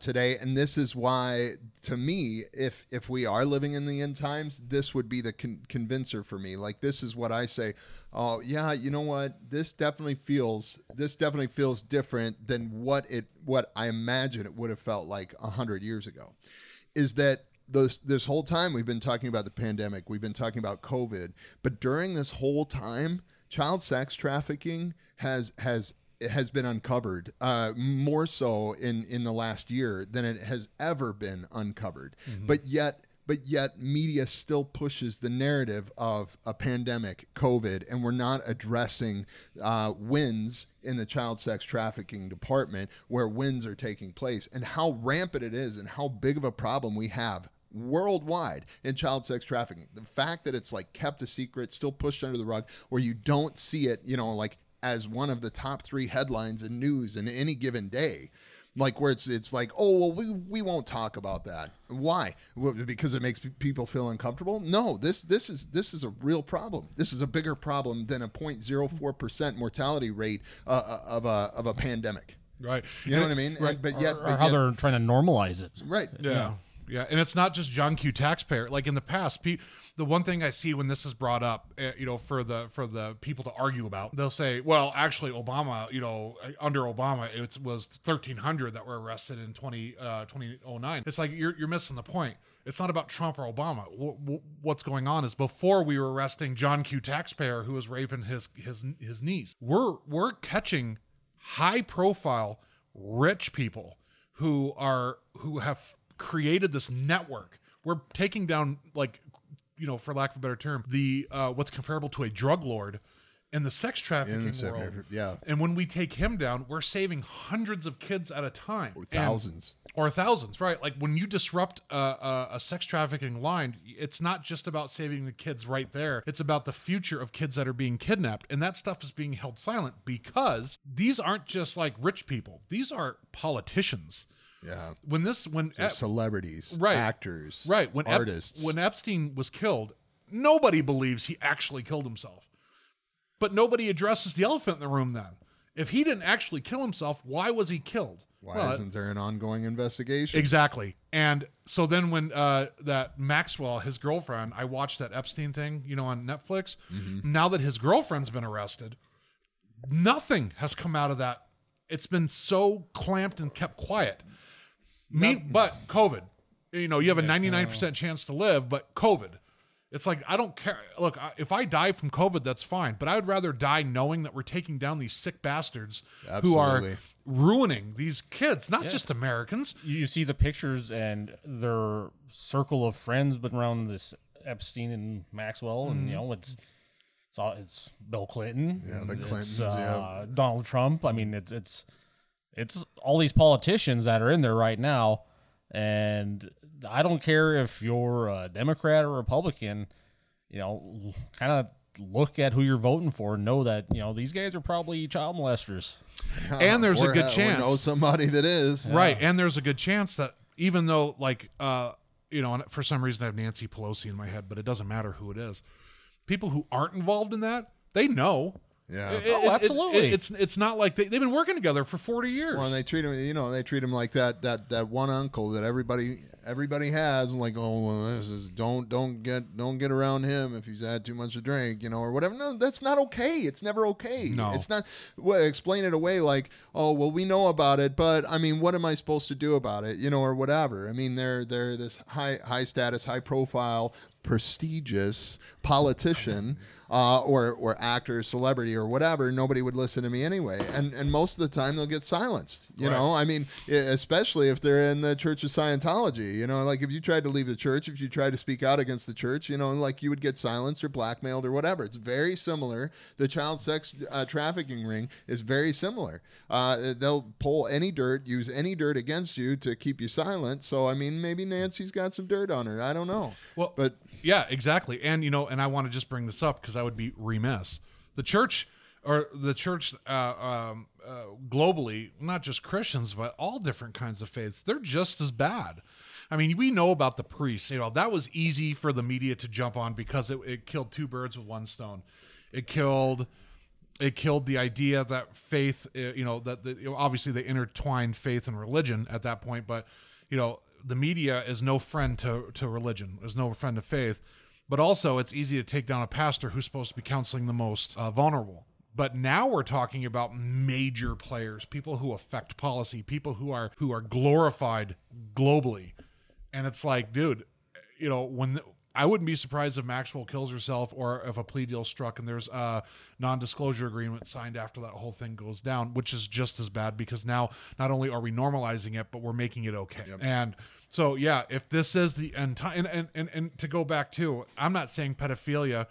today. And this is why, to me, if we are living in the end times, this would be the convincer for me. Like, this is what I say. Oh, yeah, you know what? This definitely feels different than what I imagine it would have felt like 100 years ago. Is that this whole time we've been talking about the pandemic, we've been talking about COVID, but during this whole time, child sex trafficking has been uncovered more so in the last year than it has ever been uncovered. Mm-hmm. But yet media still pushes the narrative of a pandemic, COVID, and we're not addressing wins in the child sex trafficking department, where wins are taking place, and how rampant it is and how big of a problem we have worldwide in child sex trafficking. The fact that it's like kept a secret, still pushed under the rug, or you don't see it, you know, like as one of the top 3 headlines in news in any given day. Like, where it's like, oh, well, we won't talk about that. Why? Because it makes people feel uncomfortable? No, this is a real problem. This is a bigger problem than a 0.04% mortality rate of a pandemic. Right. You know what I mean? Right. But how they're trying to normalize it. Right. Yeah. You know. Yeah, and it's not just John Q. Taxpayer. Like, in the past, the one thing I see when this is brought up, you know, for the people to argue about, they'll say, well, actually, Obama, you know, under Obama, it was 1,300 that were arrested in 2009. It's like, you're missing the point. It's not about Trump or Obama. What's going on is, before we were arresting John Q. Taxpayer, who was raping his niece. We're catching high-profile rich people who have created this network. We're taking down, like, you know, for lack of a better term, the what's comparable to a drug lord in the sex trafficking world. Yeah. And when we take him down, we're saving hundreds of kids at a time, or thousands, right? Like, when you disrupt a sex trafficking line, it's not just about saving the kids right there. It's about the future of kids that are being kidnapped, and that stuff is being held silent, because these aren't just like rich people. These are politicians. Yeah. When celebrities, right, actors, right, when artists, when Epstein was killed, nobody believes he actually killed himself, but nobody addresses the elephant in the room. Then, if he didn't actually kill himself, why was he killed? Why isn't there an ongoing investigation? Exactly. And so then when that Maxwell, his girlfriend, I watched that Epstein thing, you know, on Netflix. Mm-hmm. Now that his girlfriend's been arrested, nothing has come out of that. It's been so clamped and kept quiet. But COVID, you know, you have a 99% chance to live, but COVID, it's like, I don't care. Look, if I die from COVID, that's fine, but I would rather die knowing that we're taking down these sick bastards. Absolutely. Who are ruining these kids, not just Americans. You see the pictures and their circle of friends, but around this Epstein and Maxwell, and, you know, it's Bill Clinton. Yeah, the Clintons. Donald Trump. I mean, it's all these politicians that are in there right now, and I don't care if you're a Democrat or Republican, you know, kind of look at who you're voting for and know that, you know, these guys are probably child molesters. And there's a good chance. Or know somebody that is. Yeah. Right. And there's a good chance that even though, like, you know, for some reason I have Nancy Pelosi in my head, but it doesn't matter who it is. People who aren't involved in that, they know. Yeah. Oh, absolutely. It's not like they've been working together for 40 years. Well, and they treat him, you know, they treat him like that one uncle that everybody has, and like, oh, well, this is don't get around him if he's had too much to drink, you know, or whatever. No, that's not okay. It's never okay. No, it's not. Well, explain it away like, oh, well, we know about it, but I mean, what am I supposed to do about it, you know, or whatever. I mean, they're this high status, high profile, prestigious politician. Or actor, celebrity, or whatever, nobody would listen to me anyway. And most of the time, they'll get silenced. You right. know, I mean, especially if they're in the Church of Scientology. You know, like if you tried to leave the church, if you tried to speak out against the church, you know, like you would get silenced or blackmailed or whatever. It's very similar. The child sex trafficking ring is very similar. They'll pull any dirt, use any dirt against you to keep you silent. So, I mean, maybe Nancy's got some dirt on her. I don't know. Well, but yeah, exactly. And, you know, and I want to just bring this up because I would be remiss. The church globally, not just Christians, but all different kinds of faiths, they're just as bad. I mean, we know about the priests. You know, that was easy for the media to jump on because it killed two birds with one stone. It killed the idea that faith, you know, obviously they intertwined faith and religion at that point, but, you know, the media is no friend to religion, is no friend to faith. But also, it's easy to take down a pastor who's supposed to be counseling the most vulnerable. But now we're talking about major players, people who affect policy, people who are glorified globally. And it's like, dude, you know, I wouldn't be surprised if Maxwell kills herself or if a plea deal struck and there's a non-disclosure agreement signed after that whole thing goes down, which is just as bad because now not only are we normalizing it, but we're making it okay. Yep. And so, yeah, if this is the end time, and to go back to, I'm not saying pedophilia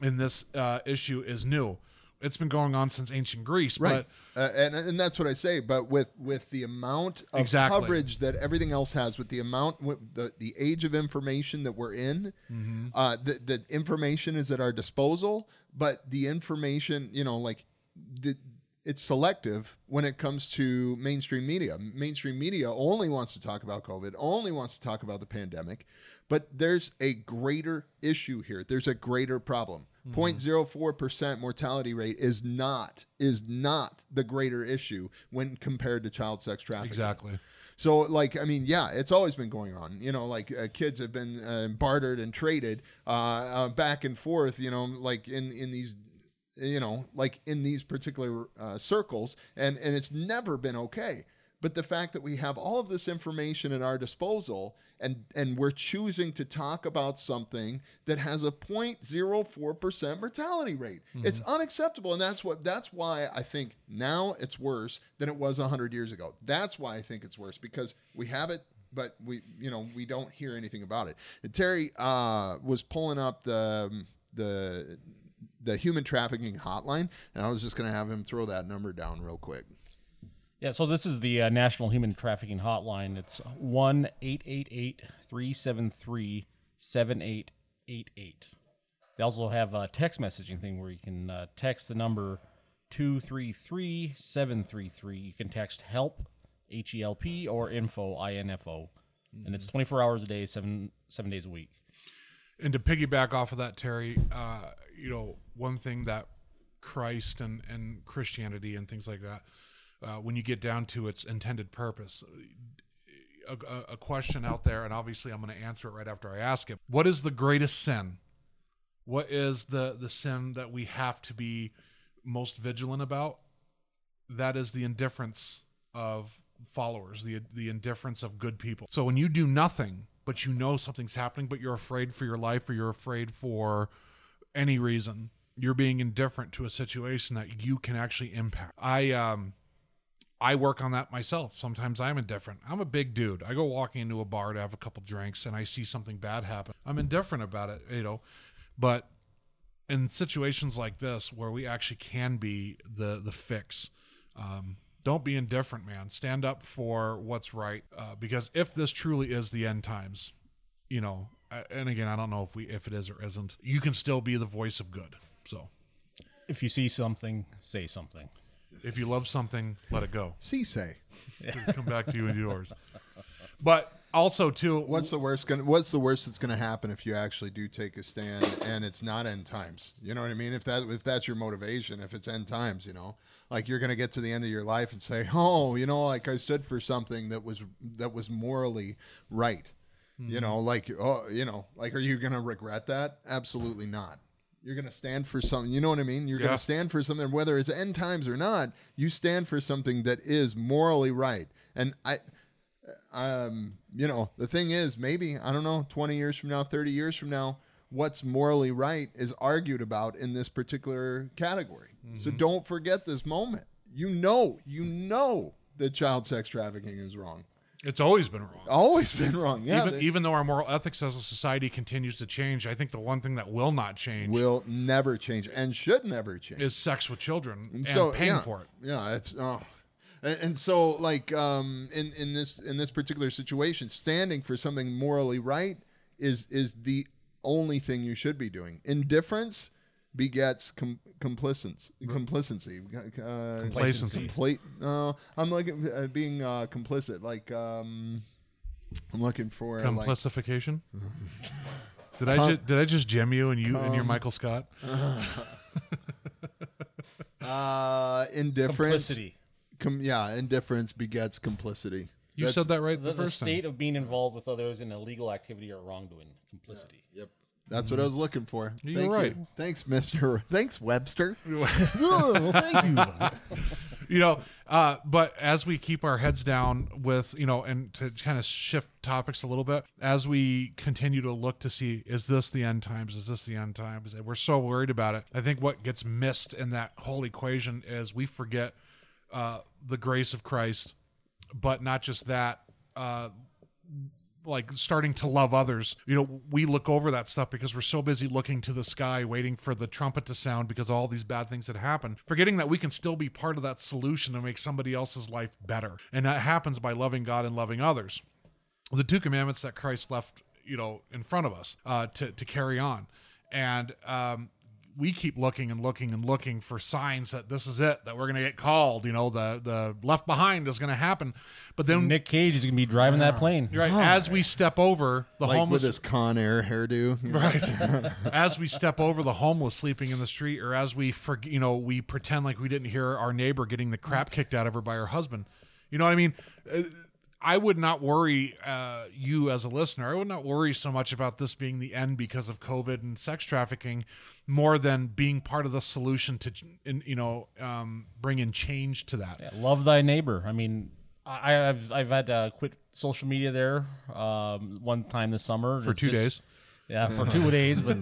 in this issue is new. It's been going on since ancient Greece, right? But, and that's what I say. But with the amount of coverage that everything else has, with the amount, with the age of information that we're in, mm-hmm. The information is at our disposal. But the information, you know, like it's selective when it comes to mainstream media. Mainstream media only wants to talk about COVID, only wants to talk about the pandemic. But there's a greater issue here. There's a greater problem. 0.04% mortality rate is not the greater issue when compared to child sex trafficking. Exactly. So, like, I mean, yeah, it's always been going on. You know, like kids have been bartered and traded back and forth. You know, like in these, you know, like in these particular circles, and it's never been okay. But the fact that we have all of this information at our disposal and we're choosing to talk about something that has a 0.04% mortality rate, mm-hmm. It's unacceptable. And that's why I think now it's worse than it was 100 years ago. That's why I think it's worse, because we have it, but we don't hear anything about it. And Terry was pulling up the human trafficking hotline, and I was just going to have him throw that number down real quick. Yeah, so this is the National Human Trafficking Hotline. It's 1-888-373-7888. They also have a text messaging thing where you can text the number 233-733. You can text HELP, HELP, or INFO, INFO. And it's 24 hours a day, seven days a week. And to piggyback off of that, Terry, you know, one thing that Christ and Christianity and things like that, when you get down to its intended purpose, a question out there, and obviously I'm going to answer it right after I ask it. What is the greatest sin? What is the sin that we have to be most vigilant about? That is the indifference of followers, the indifference of good people. So when you do nothing, but you know something's happening, but you're afraid for your life, or you're afraid for any reason, you're being indifferent to a situation that you can actually impact. I work on that myself. Sometimes I'm indifferent. I'm a big dude. I go walking into a bar to have a couple drinks and I see something bad happen. I'm indifferent about it, you know, but in situations like this where we actually can be the fix, don't be indifferent, man. Stand up for what's right. Because if this truly is the end times, you know, and again, I don't know if it is or isn't. You can still be the voice of good. So, if you see something, say something. If you love something, let it go. Say. It'll come back to you and yours. But also, too, what's the worst that's gonna happen if you actually do take a stand and it's not end times? You know what I mean? If that's your motivation, if it's end times, you know, like you're gonna get to the end of your life and say, oh, you know, like I stood for something that was morally right. Mm-hmm. You know, like, oh, you know, like, are you gonna regret that? Absolutely not. You're going to stand for something. You know what I mean? You're going to stand for something, whether it's end times or not. You stand for something that is morally right. And I you know, the thing is, maybe, I don't know, 20 years from now, 30 years from now, what's morally right is argued about in this particular category. Mm-hmm. So don't forget this moment. You know that child sex trafficking is wrong. It's always been wrong. Yeah. Even though our moral ethics as a society continues to change, I think the one thing that will never change, and should never change, is sex with children and paying for it. Yeah, it's and so like in this particular situation, standing for something morally right is the only thing you should be doing. Indifference begets complacency. I'm looking at being complicit. Like I'm looking for complicification. Did I just gem you and you're Michael Scott? Indifference. Complicity. Indifference begets complicity. You said that right. The first state of being involved with others in illegal activity or wrongdoing. Complicity. Yeah. Yep. That's what I was looking for. You're right. Thanks, Mr. Thanks, Webster. Oh, thank you. You know, but as we keep our heads down with, you know, and to kind of shift topics a little bit, as we continue to look to see, is this the end times? Is this the end times? And we're so worried about it. I think what gets missed in that whole equation is we forget the grace of Christ, but not just that, like starting to love others. You know, we look over that stuff because we're so busy looking to the sky, waiting for the trumpet to sound because all these bad things had happened, forgetting that we can still be part of that solution and make somebody else's life better. And that happens by loving God and loving others. The two commandments that Christ left, you know, in front of us to carry on. And we keep looking and looking and looking for signs that this is it, that we're going to get called, you know, the Left Behind is going to happen. But then Nick Cage is going to be driving that plane. You're right. Oh, as we step over the homeless. Like with his Con Air hairdo. You know? Right. As we step over the homeless sleeping in the street, or as we, you know, we pretend like we didn't hear our neighbor getting the crap kicked out of her by her husband. You know what I mean? I would not worry you as a listener. I would not worry so much about this being the end because of COVID and sex trafficking, more than being part of the solution to, you know, bring in change to that. Yeah, love thy neighbor. I mean, I've had to quit social media there one time this summer for 2 days. Yeah, for 2 days, but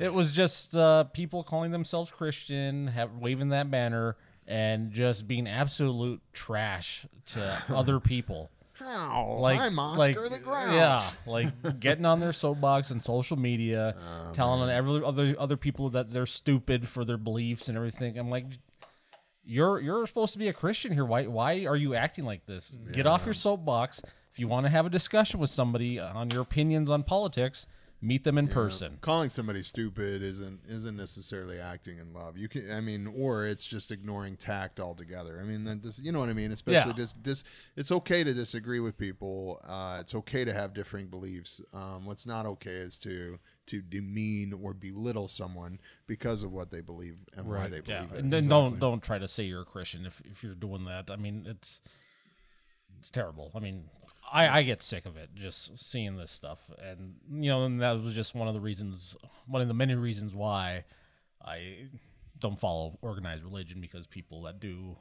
it was just people calling themselves Christian, waving that banner. And just being absolute trash to other people. How? Like, I'm Oscar the Grouch. Yeah, like getting on their soapbox and social media, telling other people that they're stupid for their beliefs and everything. I'm like, you're supposed to be a Christian here. Why are you acting like this? Yeah. Get off your soapbox. If you want to have a discussion with somebody on your opinions on politics, meet them in person. Calling somebody stupid isn't necessarily acting in love. You can, I mean, or it's just ignoring tact altogether. I mean, you know what I mean? Especially it's okay to disagree with people. It's okay to have differing beliefs. What's not okay is to demean or belittle someone because of what they believe and why they believe it. And then don't try to say you're a Christian if you're doing that. I mean, it's terrible. I mean, I get sick of it, just seeing this stuff. And, you know, and that was just one of the many reasons why I don't follow organized religion, because people that do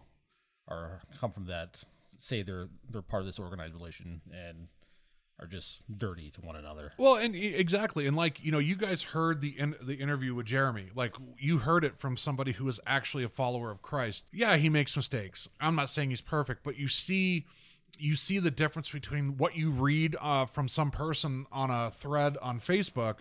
or come from that say they're part of this organized religion and are just dirty to one another. Well, and exactly. And like, you know, you guys heard the interview with Jeremy. Like, you heard it from somebody who is actually a follower of Christ. Yeah, he makes mistakes. I'm not saying he's perfect, but you see the difference between what you read from some person on a thread on Facebook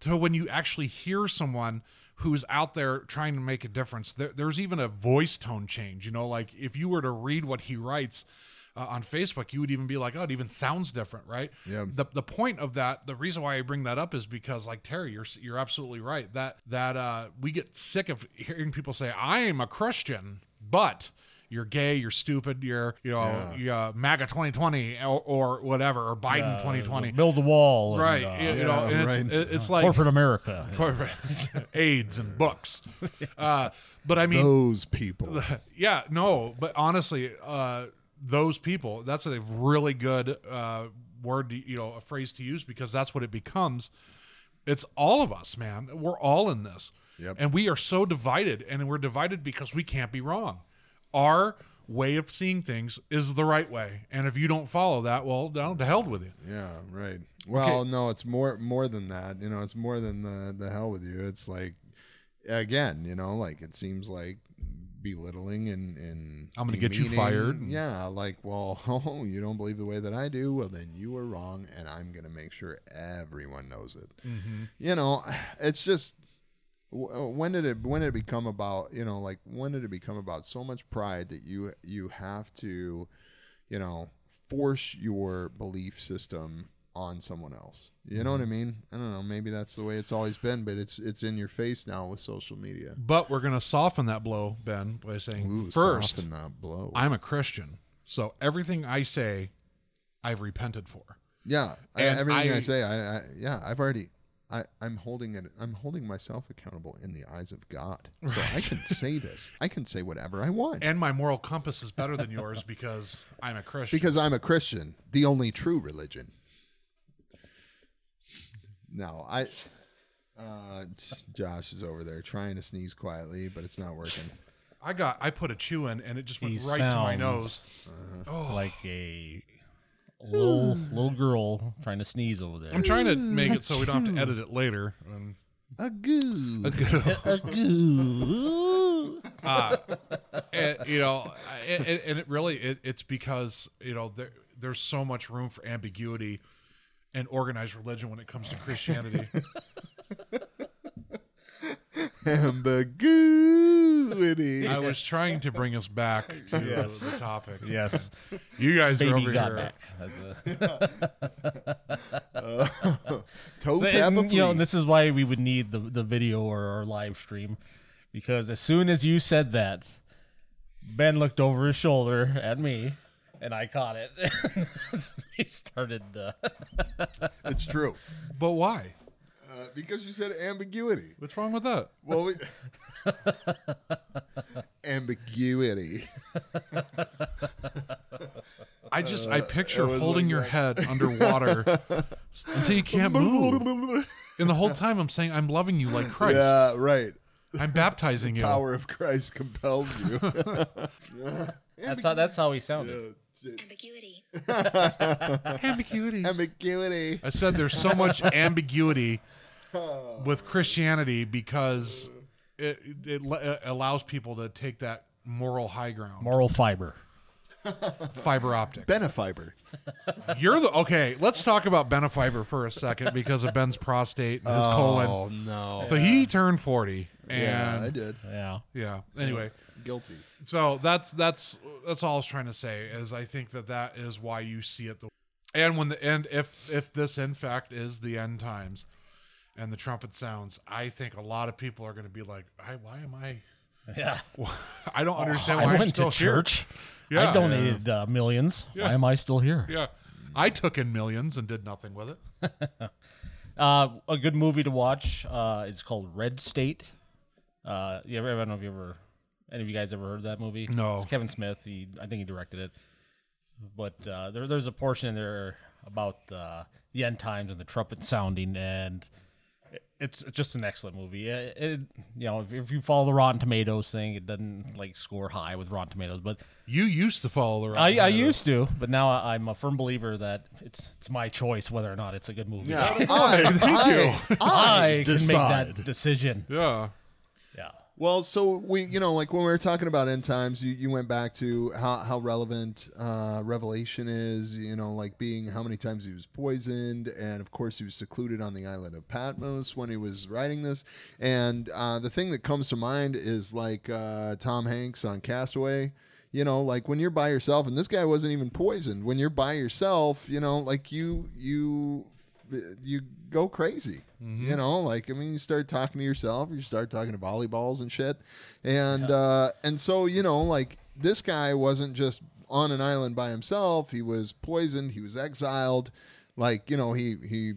to when you actually hear someone who's out there trying to make a difference. There's even a voice tone change, you know, like if you were to read what he writes, on Facebook, you would even be like, oh, it even sounds different, right? Yeah. The point of that, the reason why I bring that up is because, like, Terry, you're absolutely right. That we get sick of hearing people say, I am a Christian, but you're gay, you're stupid, you're MAGA 2020 or whatever, or Biden 2020. Build the wall. Right. It's like corporate America. AIDS and books. But I mean, those people. Yeah, no, but honestly, those people, that's a really good word, a phrase to use, because that's what it becomes. It's all of us, man. We're all in this. Yep. And we are so divided, and we're divided because we can't be wrong. Our way of seeing things is the right way, and if you don't follow that, well, down to hell with you. Yeah, right. Well, okay. No, it's more than that. It's more than the hell with you. It's like, again, like it seems like belittling and I'm going to get you fired. Yeah, like, well, oh, you don't believe the way that I do? Well, then you are wrong, and I'm going to make sure everyone knows it. Mm-hmm. It's just. When did it become about, when did it become about so much pride that you have to, force your belief system on someone else? You know what I mean? I don't know. Maybe that's the way it's always been, but it's in your face now with social media. But we're going to soften that blow, Ben, by saying, first, soften that blow. I'm a Christian, so everything I say, I've repented for. Yeah. I've already... I'm holding myself accountable in the eyes of God. So I can say this. I can say whatever I want. And my moral compass is better than yours because I'm a Christian. Because I'm a Christian, the only true religion. No, Josh is over there trying to sneeze quietly, but it's not working. I put a chew in, and it just went right to my nose. Uh-huh. Oh. Like a... Little girl trying to sneeze over there. I'm trying to make it so we don't have to edit it later. A goo. It's because there's so much room for ambiguity and organized religion when it comes to Christianity. Ambiguity. I was trying to bring us back to the topic. Yes. You guys are over here. Toe tap, this is why we would need the video or our live stream, because as soon as you said that, Ben looked over his shoulder at me. And I caught it. He started. It's true. But why? Because you said ambiguity. What's wrong with that? Well, ambiguity. I picture holding your head underwater until you can't move. And the whole time I'm saying, I'm loving you like Christ. Yeah, right. I'm baptizing you. The power of Christ compels you. That's how he sounded. Yeah. Ambiguity. Ambiguity. Ambiguity. I said there's so much ambiguity with Christianity because it allows people to take that moral high ground. Moral fiber. Fiber optic. Benefiber. Okay, let's talk about Benefiber for a second because of Ben's prostate and his colon. Oh, no. So he turned 40. And yeah, I did. Yeah. Yeah. Anyway. Guilty. So that's all I was trying to say, is I think that is why you see it. If this in fact is the end times and the trumpet sounds, I think a lot of people are going to be like, why am I? Yeah. I don't understand why I went to church. Yeah. I donated millions. Yeah. Why am I still here? Yeah. I took in millions and did nothing with it. A good movie to watch. It's called Red State. Any of you guys ever heard of that movie? No. It's Kevin Smith. I think he directed it. But there's a portion in there about the end times and the trumpet sounding, and it's just an excellent movie. If you follow the Rotten Tomatoes thing, it doesn't score high with Rotten Tomatoes. But you used to follow the Rotten Tomatoes. I used to, but now I'm a firm believer that it's my choice whether or not it's a good movie. Yeah, I can make that decision. Yeah. Well, so we, when we were talking about end times, you went back to how relevant Revelation is, being how many times he was poisoned. And of course, he was secluded on the island of Patmos when he was writing this. And the thing that comes to mind is Tom Hanks on Castaway. you know, like when you're by yourself, and this guy wasn't even poisoned. When you're by yourself, you know, like you go crazy, mm-hmm. you know, like, I mean, you start talking to yourself, you start talking to volleyballs and shit. And, yeah. And so, you know, like this guy wasn't just on an island by himself. He was poisoned. He was exiled. Like, you know, he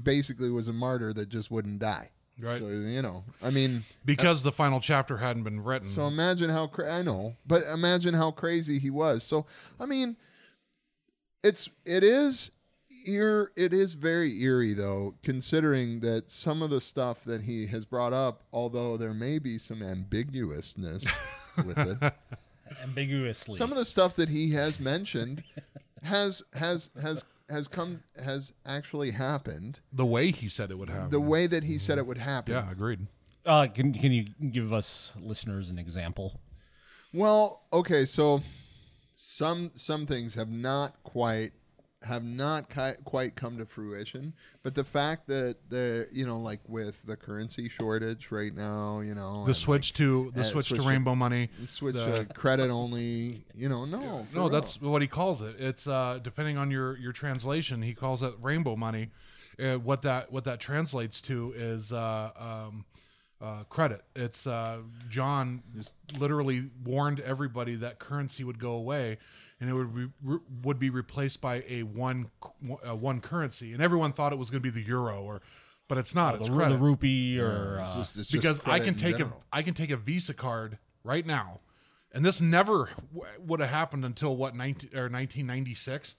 basically was a martyr that just wouldn't die. Right. So, you know, I mean, because the final chapter hadn't been written. So imagine how imagine how crazy he was. So, I mean, it is very eerie, though, considering that some of the stuff that he has brought up, although there may be some ambiguousness with it. Ambiguously. Some of the stuff that he has mentioned has actually happened. The way he said it would happen. The way that he said it would happen. Yeah, agreed. Can you give us listeners an example? Well, okay, so some things have not quite come to fruition, but the fact that the, you know, like with the currency shortage right now, you know, the switch, like, to the switch to rainbow money, switch to credit only, you know, no, that's what he calls it. It's depending on your translation, he calls it rainbow money. What that translates to is credit. It's John just literally warned everybody that currency would go away. And it would be replaced by a one currency, and everyone thought it was going to be the euro, but it's not. It's credit, the rupee, or it's because I can take a Visa card right now, and this never would have happened until 1996.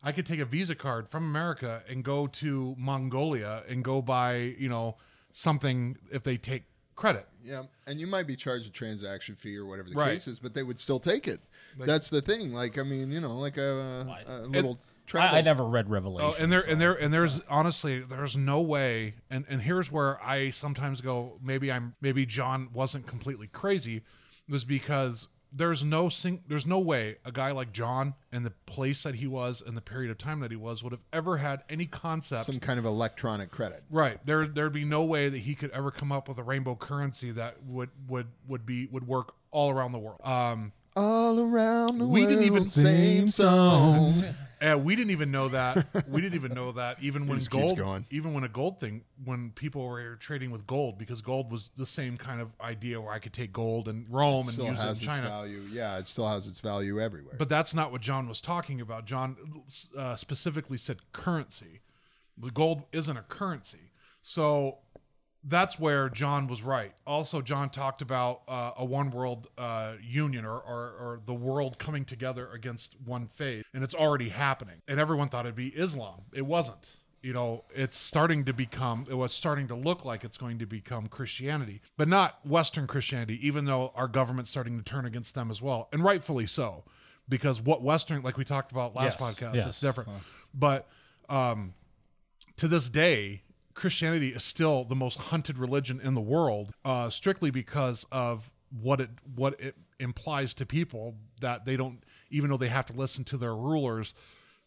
I could take a Visa card from America and go to Mongolia and go buy, you know, something if they take credit. Yeah, and you might be charged a transaction fee or whatever the case is, but they would still take it. Like, that's the thing. Like, I mean, you know, like a little travel. I never read Revelations. Oh, and there's honestly, there's no way. And here's where I sometimes go, maybe John wasn't completely crazy, was because there's no way a guy like John and the place that he was and the period of time that he was would have ever had any concept. Some kind of electronic credit. Right. There'd be no way that he could ever come up with a rainbow currency that would work all around the world. All around the world, we didn't even same song. We didn't even know that. Even when when people were trading with gold, because gold was the same kind of idea where I could take gold and Rome and use it in China. Its value. Yeah, it still has its value everywhere. But that's not what John was talking about. John specifically said currency. Gold isn't a currency, so. That's where John was right. Also, John talked about a one world union or the world coming together against one faith, and it's already happening. And everyone thought it'd be Islam. It wasn't. You know, it was starting to look like it's going to become Christianity, but not Western Christianity, even though our government's starting to turn against them as well. And rightfully so, because what Western, like we talked about last podcast, it's different. But to this day, Christianity is still the most hunted religion in the world, strictly because of what it implies to people, that they don't, even though they have to listen to their rulers,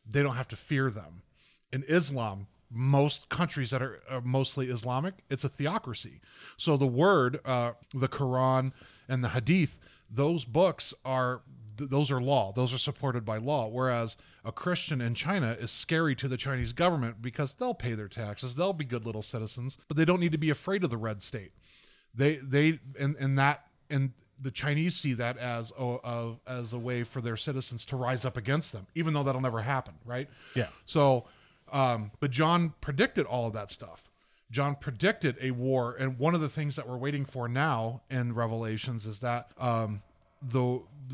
they don't have to fear them. In Islam, most countries that are mostly Islamic, it's a theocracy. So the word, the Quran and the Hadith, those books are. Those are law. Those are supported by law. Whereas a Christian in China is scary to the Chinese government because they'll pay their taxes. They'll be good little citizens, but they don't need to be afraid of the Red State. And the Chinese see that as a way for their citizens to rise up against them, even though that'll never happen. Right. Yeah. So, but John predicted all of that stuff. John predicted a war. And one of the things that we're waiting for now in Revelations is that,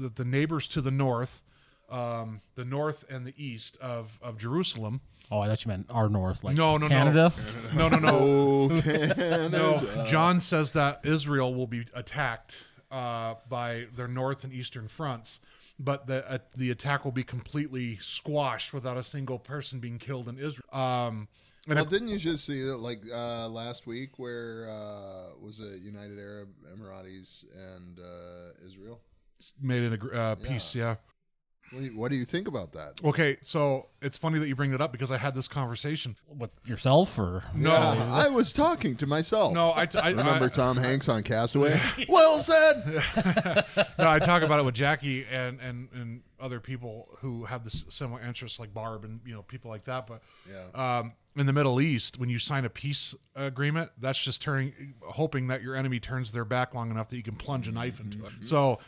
the neighbors to the north and the east of Jerusalem. Oh, I thought you meant our north, like Canada. No. Canada. No, John says that Israel will be attacked by their north and eastern fronts, but the attack will be completely squashed without a single person being killed in Israel. Well, didn't you just see that, like, last week where was it United Arab Emirates and Israel made it a peace? Yeah. What do you think about that? Okay, so it's funny that you bring that up because I had this conversation with yourself, or no? Yeah, I was talking to myself. No, I remember Tom Hanks on Castaway. Well said. No, I talk about it with Jackie and other people who have this similar interests, like Barb and people like that. But yeah, in the Middle East, when you sign a peace agreement, that's just hoping that your enemy turns their back long enough that you can plunge a knife into it. So,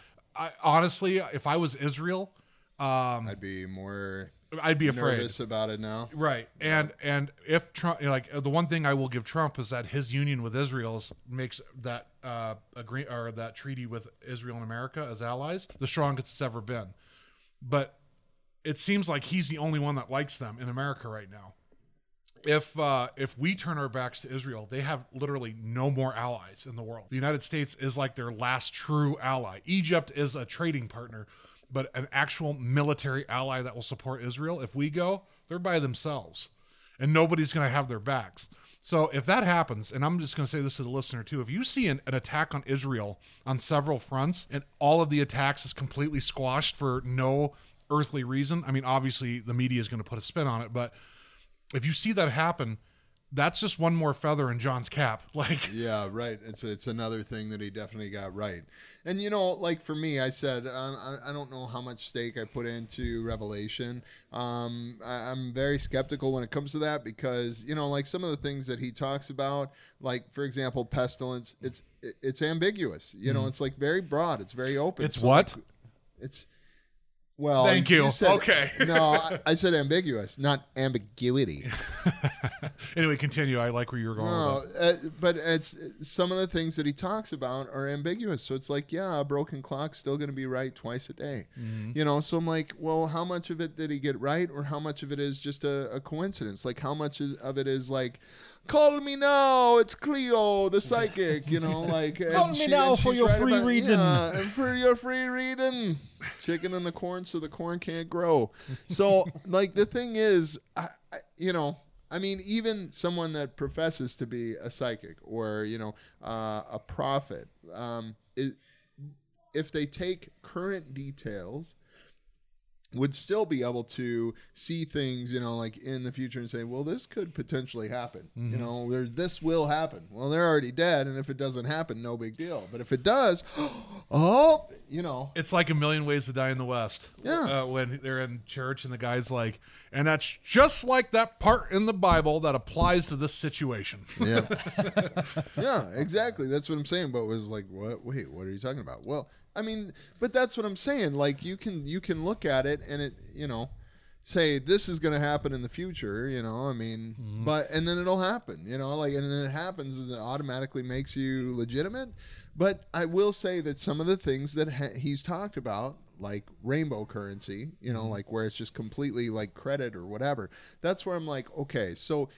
honestly, if I was Israel. I'd be afraid about it now, right? And if Trump, the one thing I will give Trump is that his union with Israel makes that that treaty with Israel and America as allies the strongest it's ever been. But it seems like he's the only one that likes them in America right now. If we turn our backs to Israel, they have literally no more allies in the world. The United States is like their last true ally. Egypt is a trading partner. But an actual military ally that will support Israel, if we go, they're by themselves. And nobody's going to have their backs. So if that happens, and I'm just going to say this to the listener too, if you see an attack on Israel on several fronts and all of the attacks is completely squashed for no earthly reason, I mean, obviously the media is going to put a spin on it, but if you see that happen, that's just one more feather in John's cap. Yeah, right. It's another thing that he definitely got right. And, for me, I said, I don't know how much stake I put into Revelation. I'm very skeptical when it comes to that because, some of the things that he talks about, like, for example, pestilence, it's ambiguous. It's very broad. It's very open. It's so what? Well, thank you. Said, okay. No, I said ambiguous, not ambiguity. Anyway, continue. I like where you were going. No, with that. But it's some of the things that he talks about are ambiguous. So it's a broken clock's still going to be right twice a day. Mm-hmm. So I'm like, well, how much of it did he get right, or how much of it is just a coincidence? How much of it is call me now, it's Cleo, the psychic, Call me now for your free reading. Yeah, for your free reading. Chicken and the corn so the corn can't grow. So, the thing is, even someone that professes to be a psychic or, a prophet, if they take current details, would still be able to see things, in the future and say, well, this could potentially happen. Mm-hmm. This will happen. Well, they're already dead, and if it doesn't happen, no big deal. But if it does, It's like A Million Ways to Die in the West. Yeah. When they're in church and the guy's like, and that's just like that part in the Bible that applies to this situation. Yeah. Yeah, exactly. That's what I'm saying. But it was what? Wait, what are you talking about? Well, but that's what I'm saying. You can look at it and it, say this is going to happen in the future, mm-hmm. But, and then it'll happen, and then it happens and it automatically makes you legitimate. But I will say that some of the things that he's talked about, like rainbow currency, mm-hmm. Where it's just completely credit or whatever, that's where I'm okay, so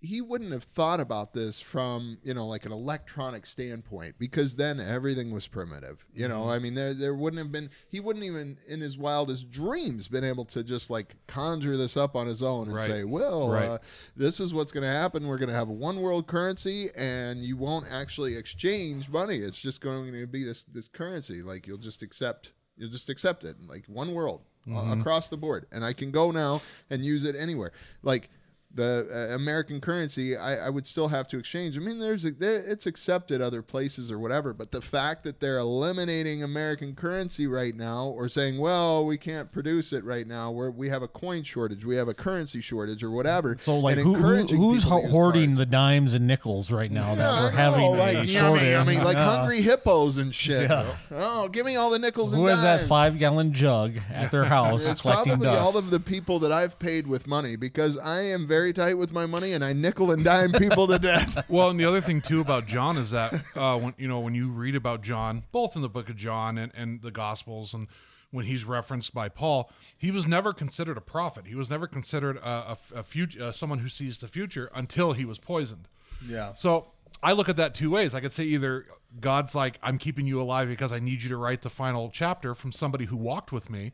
he wouldn't have thought about this from, an electronic standpoint, because then everything was primitive. Mm-hmm. There wouldn't have been, he wouldn't even in his wildest dreams been able to just conjure this up on his own and right. say, well, right. This is what's going to happen. We're going to have a one world currency and you won't actually exchange money. It's just going to be this currency. You'll just accept it. One world mm-hmm. across the board. And I can go now and use it anywhere. The American currency, I would still have to exchange. It's accepted other places or whatever, but the fact that they're eliminating American currency right now, or saying, well, we can't produce it right now, we have a coin shortage, we have a currency shortage or whatever. So who's hoarding the dimes and nickels right now that we're having? Hungry hippos and shit. Yeah. Oh, give me all the nickels and dimes. Who has that 5-gallon jug at their house? It's probably dust. All of the people that I've paid with money, because I am very tight with my money and I nickel and dime people to death. Well, and the other thing too about John is that when you read about John, both in the book of John and the Gospels, and when he's referenced by Paul, he was never considered a prophet. He was never considered a someone who sees the future until he was poisoned. Yeah. So I look at that two ways. I could say either God's I'm keeping you alive because I need you to write the final chapter from somebody who walked with me,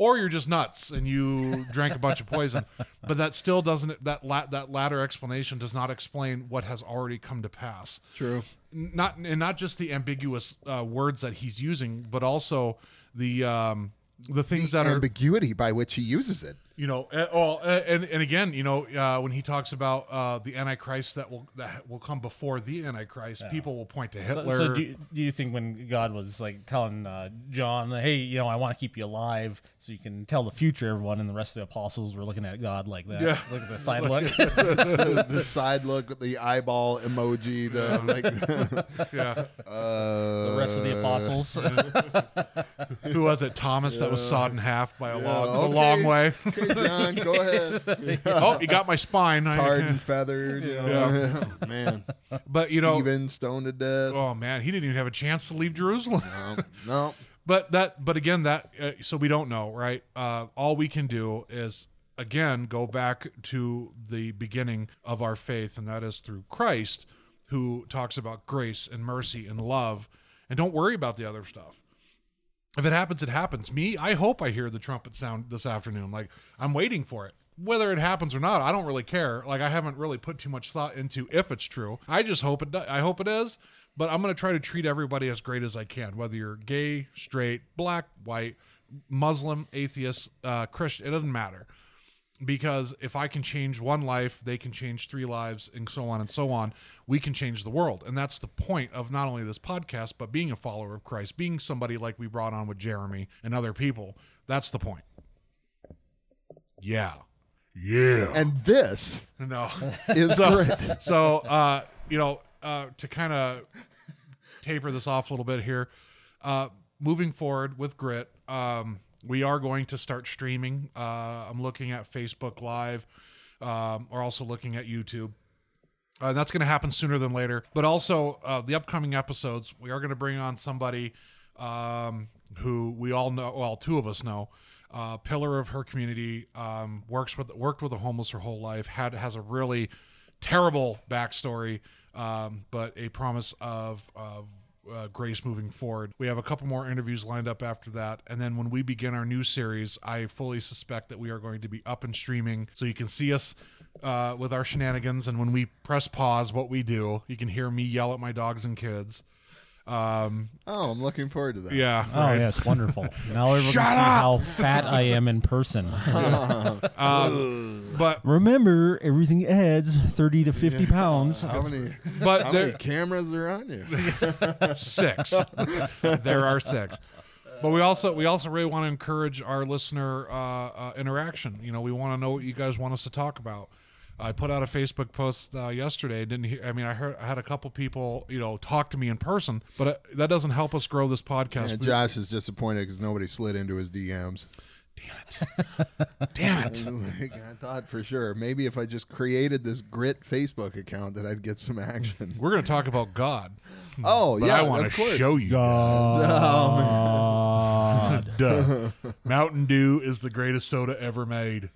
or you're just nuts and you drank a bunch of poison. But that still doesn't, that latter explanation does not explain what has already come to pass. True. Not just the ambiguous words that he's using, but also the the things the that ambiguity are, by which he uses it. You know, and again, you know, when he talks about the Antichrist that will come before the Antichrist, yeah. people will point to Hitler. So do you think when God was like telling John, hey, you know, I want to keep you alive so you can tell the future, everyone, and the rest of the apostles were looking at God like that. Yeah. Just look at the side look. the side look, the eyeball emoji, the like. Yeah. The rest of the apostles. Who was it? Thomas that was sawed in half by a log. It's okay. A long way. Okay. John, go ahead. Oh, you got my spine. Tarred and feathered. You know. Yeah. Man. But, you know. Stephen, stoned to death. Oh, man. He didn't even have a chance to leave Jerusalem. No. But again, so we don't know, right? All we can do is, again, go back to the beginning of our faith, and that is through Christ, who talks about grace and mercy and love, and don't worry about the other stuff. If it happens, it happens. Me, I hope I hear the trumpet sound this afternoon. Like, I'm waiting for it. Whether it happens or not, I don't really care. Like, I haven't really put too much thought into if it's true. I just hope it does. I hope it is. But I'm going to try to treat everybody as great as I can, whether you're gay, straight, black, white, Muslim, atheist, Christian. It doesn't matter. Because if I can change one life, they can change three lives, and so on and so on. We can change the world. And that's the point of not only this podcast, but being a follower of Christ, being somebody like we brought on with Jeremy and other people. That's the point. Yeah. Yeah. And this is Grit. So, to kind of taper this off a little bit here, moving forward with Grit, we are going to start streaming. I'm looking at Facebook Live, or also looking at YouTube. That's going to happen sooner than later. But also, the upcoming episodes, we are going to bring on somebody who we all know, well, two of us know, pillar of her community, worked with the homeless her whole life, has a really terrible backstory, but a promise of grace moving forward. We have a couple more interviews lined up after that, and then when we begin our new series, I fully suspect that we are going to be up and streaming, so you can see us with our shenanigans, and when we press pause what we do, you can hear me yell at my dogs and kids. Oh, I'm looking forward to that. Yeah. Right. Oh, yes. Wonderful. Now everyone can see how fat I am in person. But remember, everything adds 30 to 50 pounds. How many cameras are on you? 6. There are 6. But we also really want to encourage our listener interaction. You know, we want to know what you guys want us to talk about. I put out a Facebook post yesterday. I had a couple people, you know, talk to me in person, but that doesn't help us grow this podcast. And Josh is disappointed because nobody slid into his DMs. Damn it. I thought for sure, maybe if I just created this Grit Facebook account that I'd get some action. We're going to talk about God. Oh, yeah, I want to show you God. Duh. Mountain Dew is the greatest soda ever made.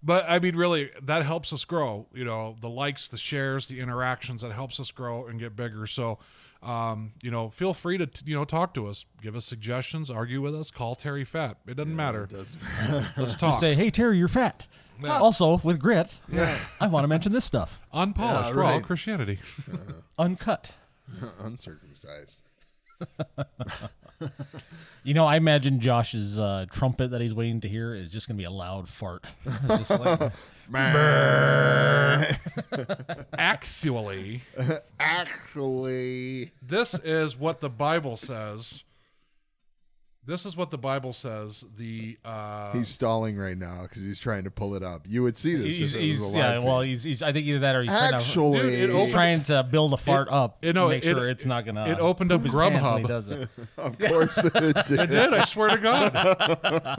But I mean, really, that helps us grow, you know, the likes, the shares, the interactions, that helps us grow and get bigger. So, you know, feel free to, talk to us, give us suggestions, argue with us, call Terry fat. It doesn't matter. It doesn't matter. Let's talk. Just say, hey, Terry, you're fat. Yeah. Also, with Grit, I want to mention this stuff. Unpolished, raw Christianity. Uncut. Uncircumcised. You know, I imagine Josh's trumpet that he's waiting to hear is just going to be a loud fart. Just like, Actually, this is what the Bible says. The he's stalling right now because he's trying to pull it up. You would see this. I think either that or he's trying to build a fart up. It's not gonna. It opened up Grubhub. Of course it did. It did. I swear to God.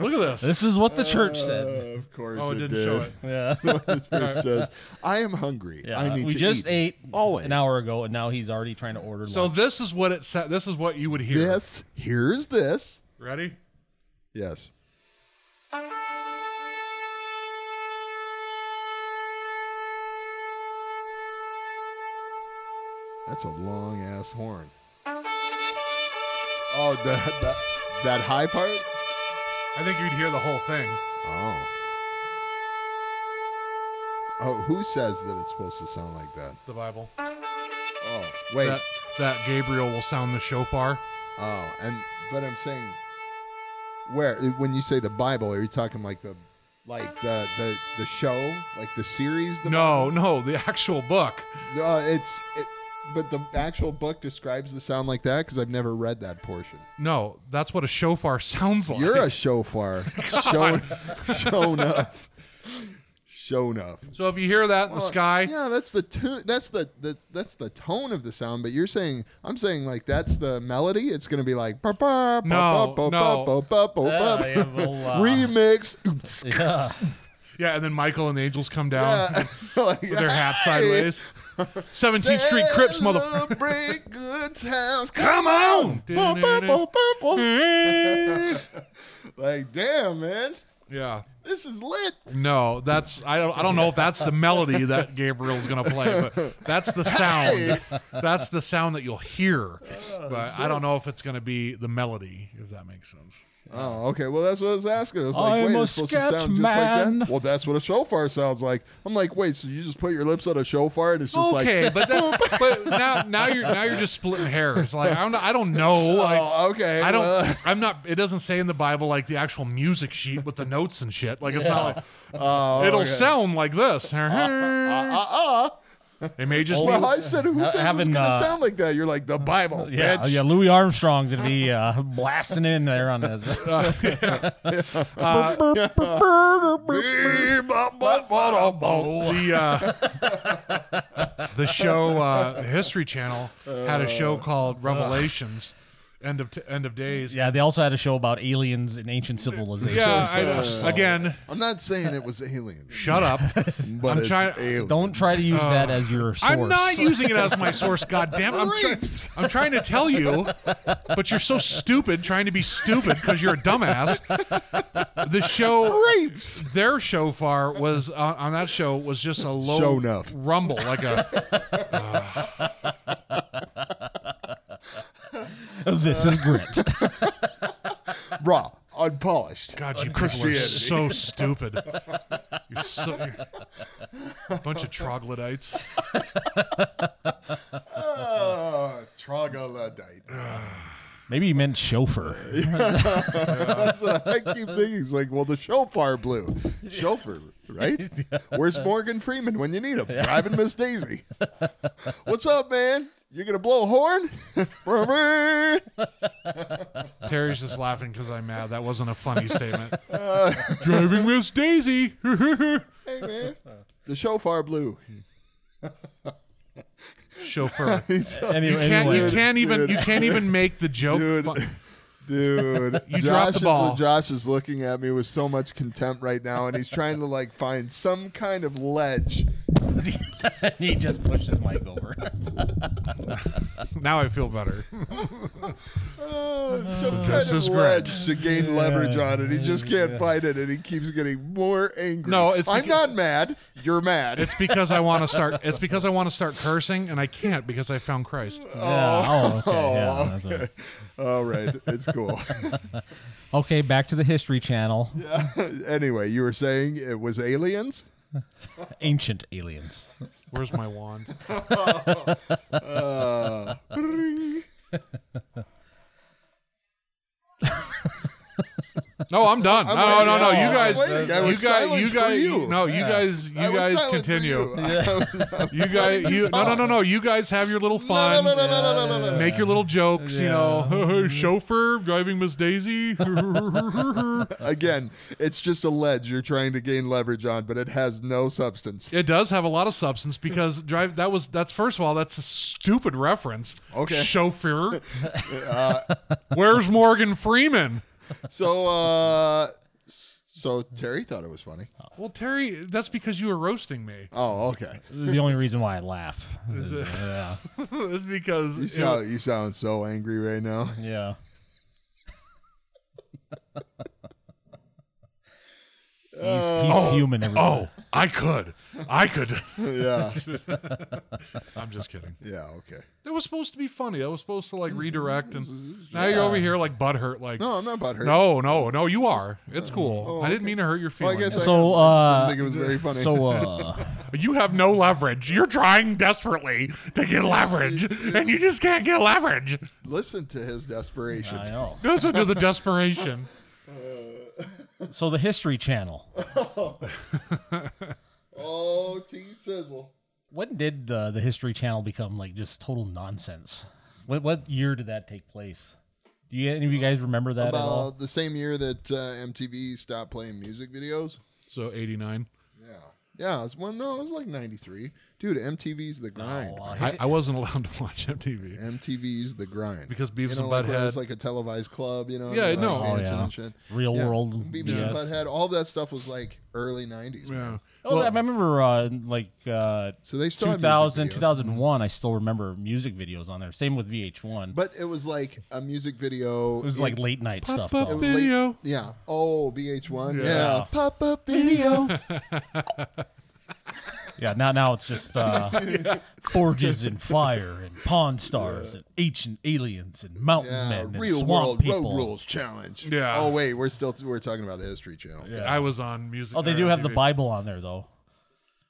Look at this. This is what the church says. Of course. Oh, it didn't show it. Yeah. This is what the church says. I am hungry. Yeah. I need to eat. We just ate an hour ago, and now he's already trying to order. So lunch. This is what it said. This is what you would hear. Yes. Here's this. Ready? Yes. That's a long ass horn. Oh, that high part? I think you'd hear the whole thing. Oh. Oh, who says that it's supposed to sound like that? The Bible. Oh, wait. That Gabriel will sound the shofar. Oh, but I'm saying. Where, when you say the Bible, are you talking like the, like the show, like the series? The no, Bible? No, the actual book. But the actual book describes the sound like that, because I've never read that portion. No, that's what a shofar sounds like. You're a shofar. Shown up. So if you hear that in the sky, yeah, that's the tune. That's the tone of the sound. But you're saying, I'm saying, like, that's the melody. It's gonna be like remix. Yeah, and then Michael and the angels come down like, with their hats sideways. 17th Street Crips, motherfucker. Good times. Come on. Like, damn, man. Yeah. This is lit. No, that's I don't know if that's the melody that Gabriel's going to play, but that's the sound. Hey. That's the sound that you'll hear. But I don't know if it's going to be the melody, if that makes sense. Oh, okay. Well, that's what I was asking. I was like, wait, it's supposed to sound just like that? Well, that's what a shofar sounds like. I'm like, wait, so you just put your lips on a shofar and it's just okay, like... Okay, but now you're just splitting hairs. Like, I don't know. Like, oh, okay. It doesn't say in the Bible, like, the actual music sheet with the notes and shit. Like, it's not like... it'll sound like this. They may just I said, who said it's going to sound like that? You're like, the Bible, bitch. Yeah, Louis Armstrong going to be blasting in there on this. The show, History Channel, had a show called Revelations. End of Days. Yeah, they also had a show about aliens and ancient civilizations. Yeah, again, I'm not saying it was aliens. Shut up. But it's aliens. Don't try to use that as your source. I'm not using it as my source, goddammit. I'm trying to tell you, but you're so stupid trying to be stupid because you're a dumbass. The show, their shofar was, on that show, was just a low rumble. Like a... This is grit. Raw, unpolished. God, you people are so stupid. You're a bunch of troglodytes. Troglodyte. Maybe he meant chauffeur. That's what I keep thinking. He's like, well, the shofar blew. Chauffeur, right? Where's Morgan Freeman when you need him? Driving Miss Daisy. What's up, man? You're going to blow a horn? Terry's just laughing because I'm mad. That wasn't a funny statement. Driving Miss Daisy. Hey, man. The shofar blew. Chauffeur. You can't even make the joke. Dude, you dropped the ball. Josh is looking at me with so much contempt right now, and he's trying to, like, find some kind of ledge. He just pushed his mic over. Now I feel better. Some kind of ledge to gain leverage on it. He just can't find it, and he keeps getting more angry. No, I'm not mad. You're mad. It's because I want to start. It's because I want to start cursing, and I can't because I found Christ. Yeah. Oh, okay. Yeah, all right. It's cool. Okay, back to the History Channel. Yeah. Anyway, you were saying it was aliens? Ancient aliens. Where's my wand? No, I'm done. No. You guys continue. You guys have your little fun. Make your little jokes. Yeah. You know, chauffeur driving Miss Daisy. Again, it's just a ledge you're trying to gain leverage on, but it has no substance. It does have a lot of substance because first of all, that's a stupid reference. Okay, chauffeur. Where's Morgan Freeman? So Terry thought it was funny. Well, Terry, that's because you were roasting me. Oh, okay. The only reason why I laugh is because... You sound so angry right now. Yeah. He's human. I could. Yeah. I'm just kidding. Yeah, okay. It was supposed to be funny. I was supposed to, like, redirect, and now you're over here, like, butthurt. Like, no, I'm not butthurt. No, you are. It's cool. Oh, okay. I didn't mean to hurt your feelings. Well, I guess I didn't think it was very funny. So you have no leverage. You're trying desperately to get leverage, and you just can't get leverage. Listen to his desperation. I know. Listen to the desperation. So the History Channel. Oh, T-Sizzle. When did the History Channel become like just total nonsense? What year did that take place? Do you, any of you guys remember that at all? The same year that MTV stopped playing music videos. So 89. Yeah. Yeah, it was like 93. Dude, MTV's The Grind. No, I wasn't allowed to watch MTV. MTV's The Grind. Because Beavis and Butthead. It was like a televised club, you know? Yeah, I know. Real World. Beavis and Butthead. All that stuff was like early 90s. Yeah. Man. Oh, well, I remember so they 2000, 2001, I still remember music videos on there. Same with VH1. But it was like a music video. It was like late night stuff. Pop up video. Yeah. Oh, VH1. Yeah. Pop up video. Yeah, now it's just forges and fire and Pawn Stars and Ancient Aliens and Mountain Men and Real Swamp World People. Road Rules Challenge. Yeah. Oh wait, we're talking about the History Channel. Yeah. I was on music. Oh, they do have the Bible on there though.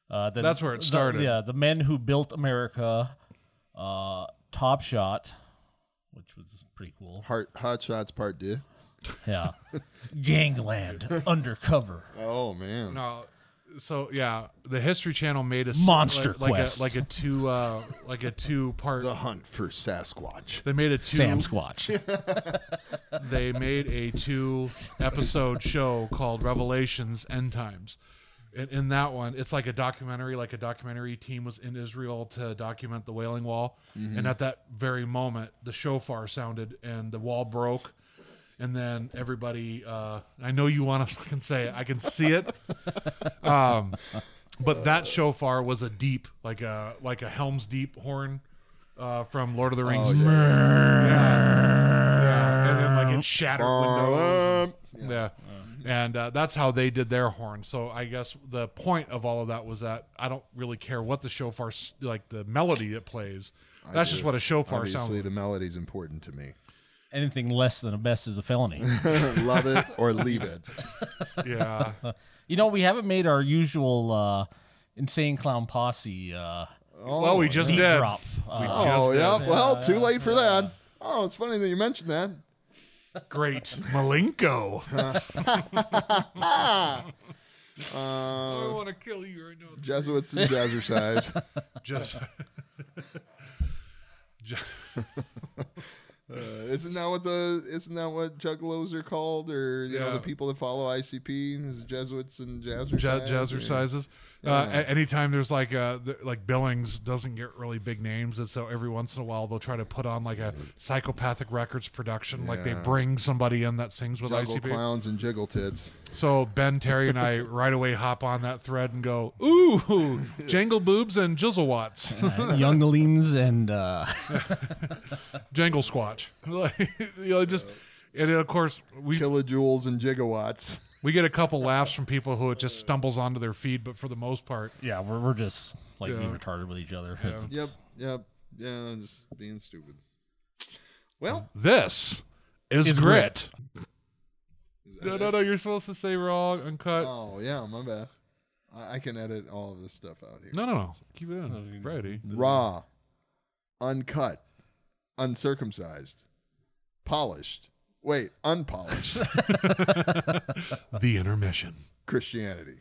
That's where it started. The Men Who Built America, Top Shot, which was pretty cool. Hot Shots Part 2. Yeah. Gangland Undercover. Oh man. No. So yeah, the History Channel made a Monster Quest, like a two-part. The Hunt for Sasquatch. They made a Samsquatch. They made a 2-episode show called Revelations End Times. And in that one, it's like a documentary. Like a documentary team was in Israel to document the Wailing Wall, and at that very moment, the shofar sounded and the wall broke. And then everybody, I know you want to fucking say it. I can see it. But that shofar was a deep, like a Helm's Deep horn from Lord of the Rings. Oh, yeah. Yeah. And then like it shattered windows. And that's how they did their horn. So I guess the point of all of that was that I don't really care what the shofar, like the melody it plays. That's just what a shofar sounds like. Obviously the melody's important to me. Anything less than a best is a felony. Love it or leave it. Yeah. You know, we haven't made our usual Insane Clown Posse. Well, we just did. Drop. We just did. Well, too late for that. Oh, it's funny that you mentioned that. Great. Malenko. I want to kill you right now. Jesuits and jazzercise. Isn't that what juggalos are called, or you know the people that follow ICP is Jesuits and jazzercises? Anytime there's like Billings doesn't get really big names, and so every once in a while they'll try to put on like a Psychopathic Records production, like they bring somebody in that sings with Juggle ICP clowns and jiggle tits. So Ben, Terry, and I right away hop on that thread and go, ooh, jangle boobs and jizzle watts, younglings and jangle squatch. And of course we kilojoules and gigawatts. We get a couple laughs from people who it just stumbles onto their feed, but for the most part, we're just like being retarded with each other. Yeah. Yep, just being stupid. Well, this is Grit. No, you're supposed to say raw, uncut. Oh yeah, my bad. I can edit all of this stuff out here. No, keep it in. Ready? Raw, uncut. Uncircumcised, polished. Wait, unpolished. The intermission. Christianity.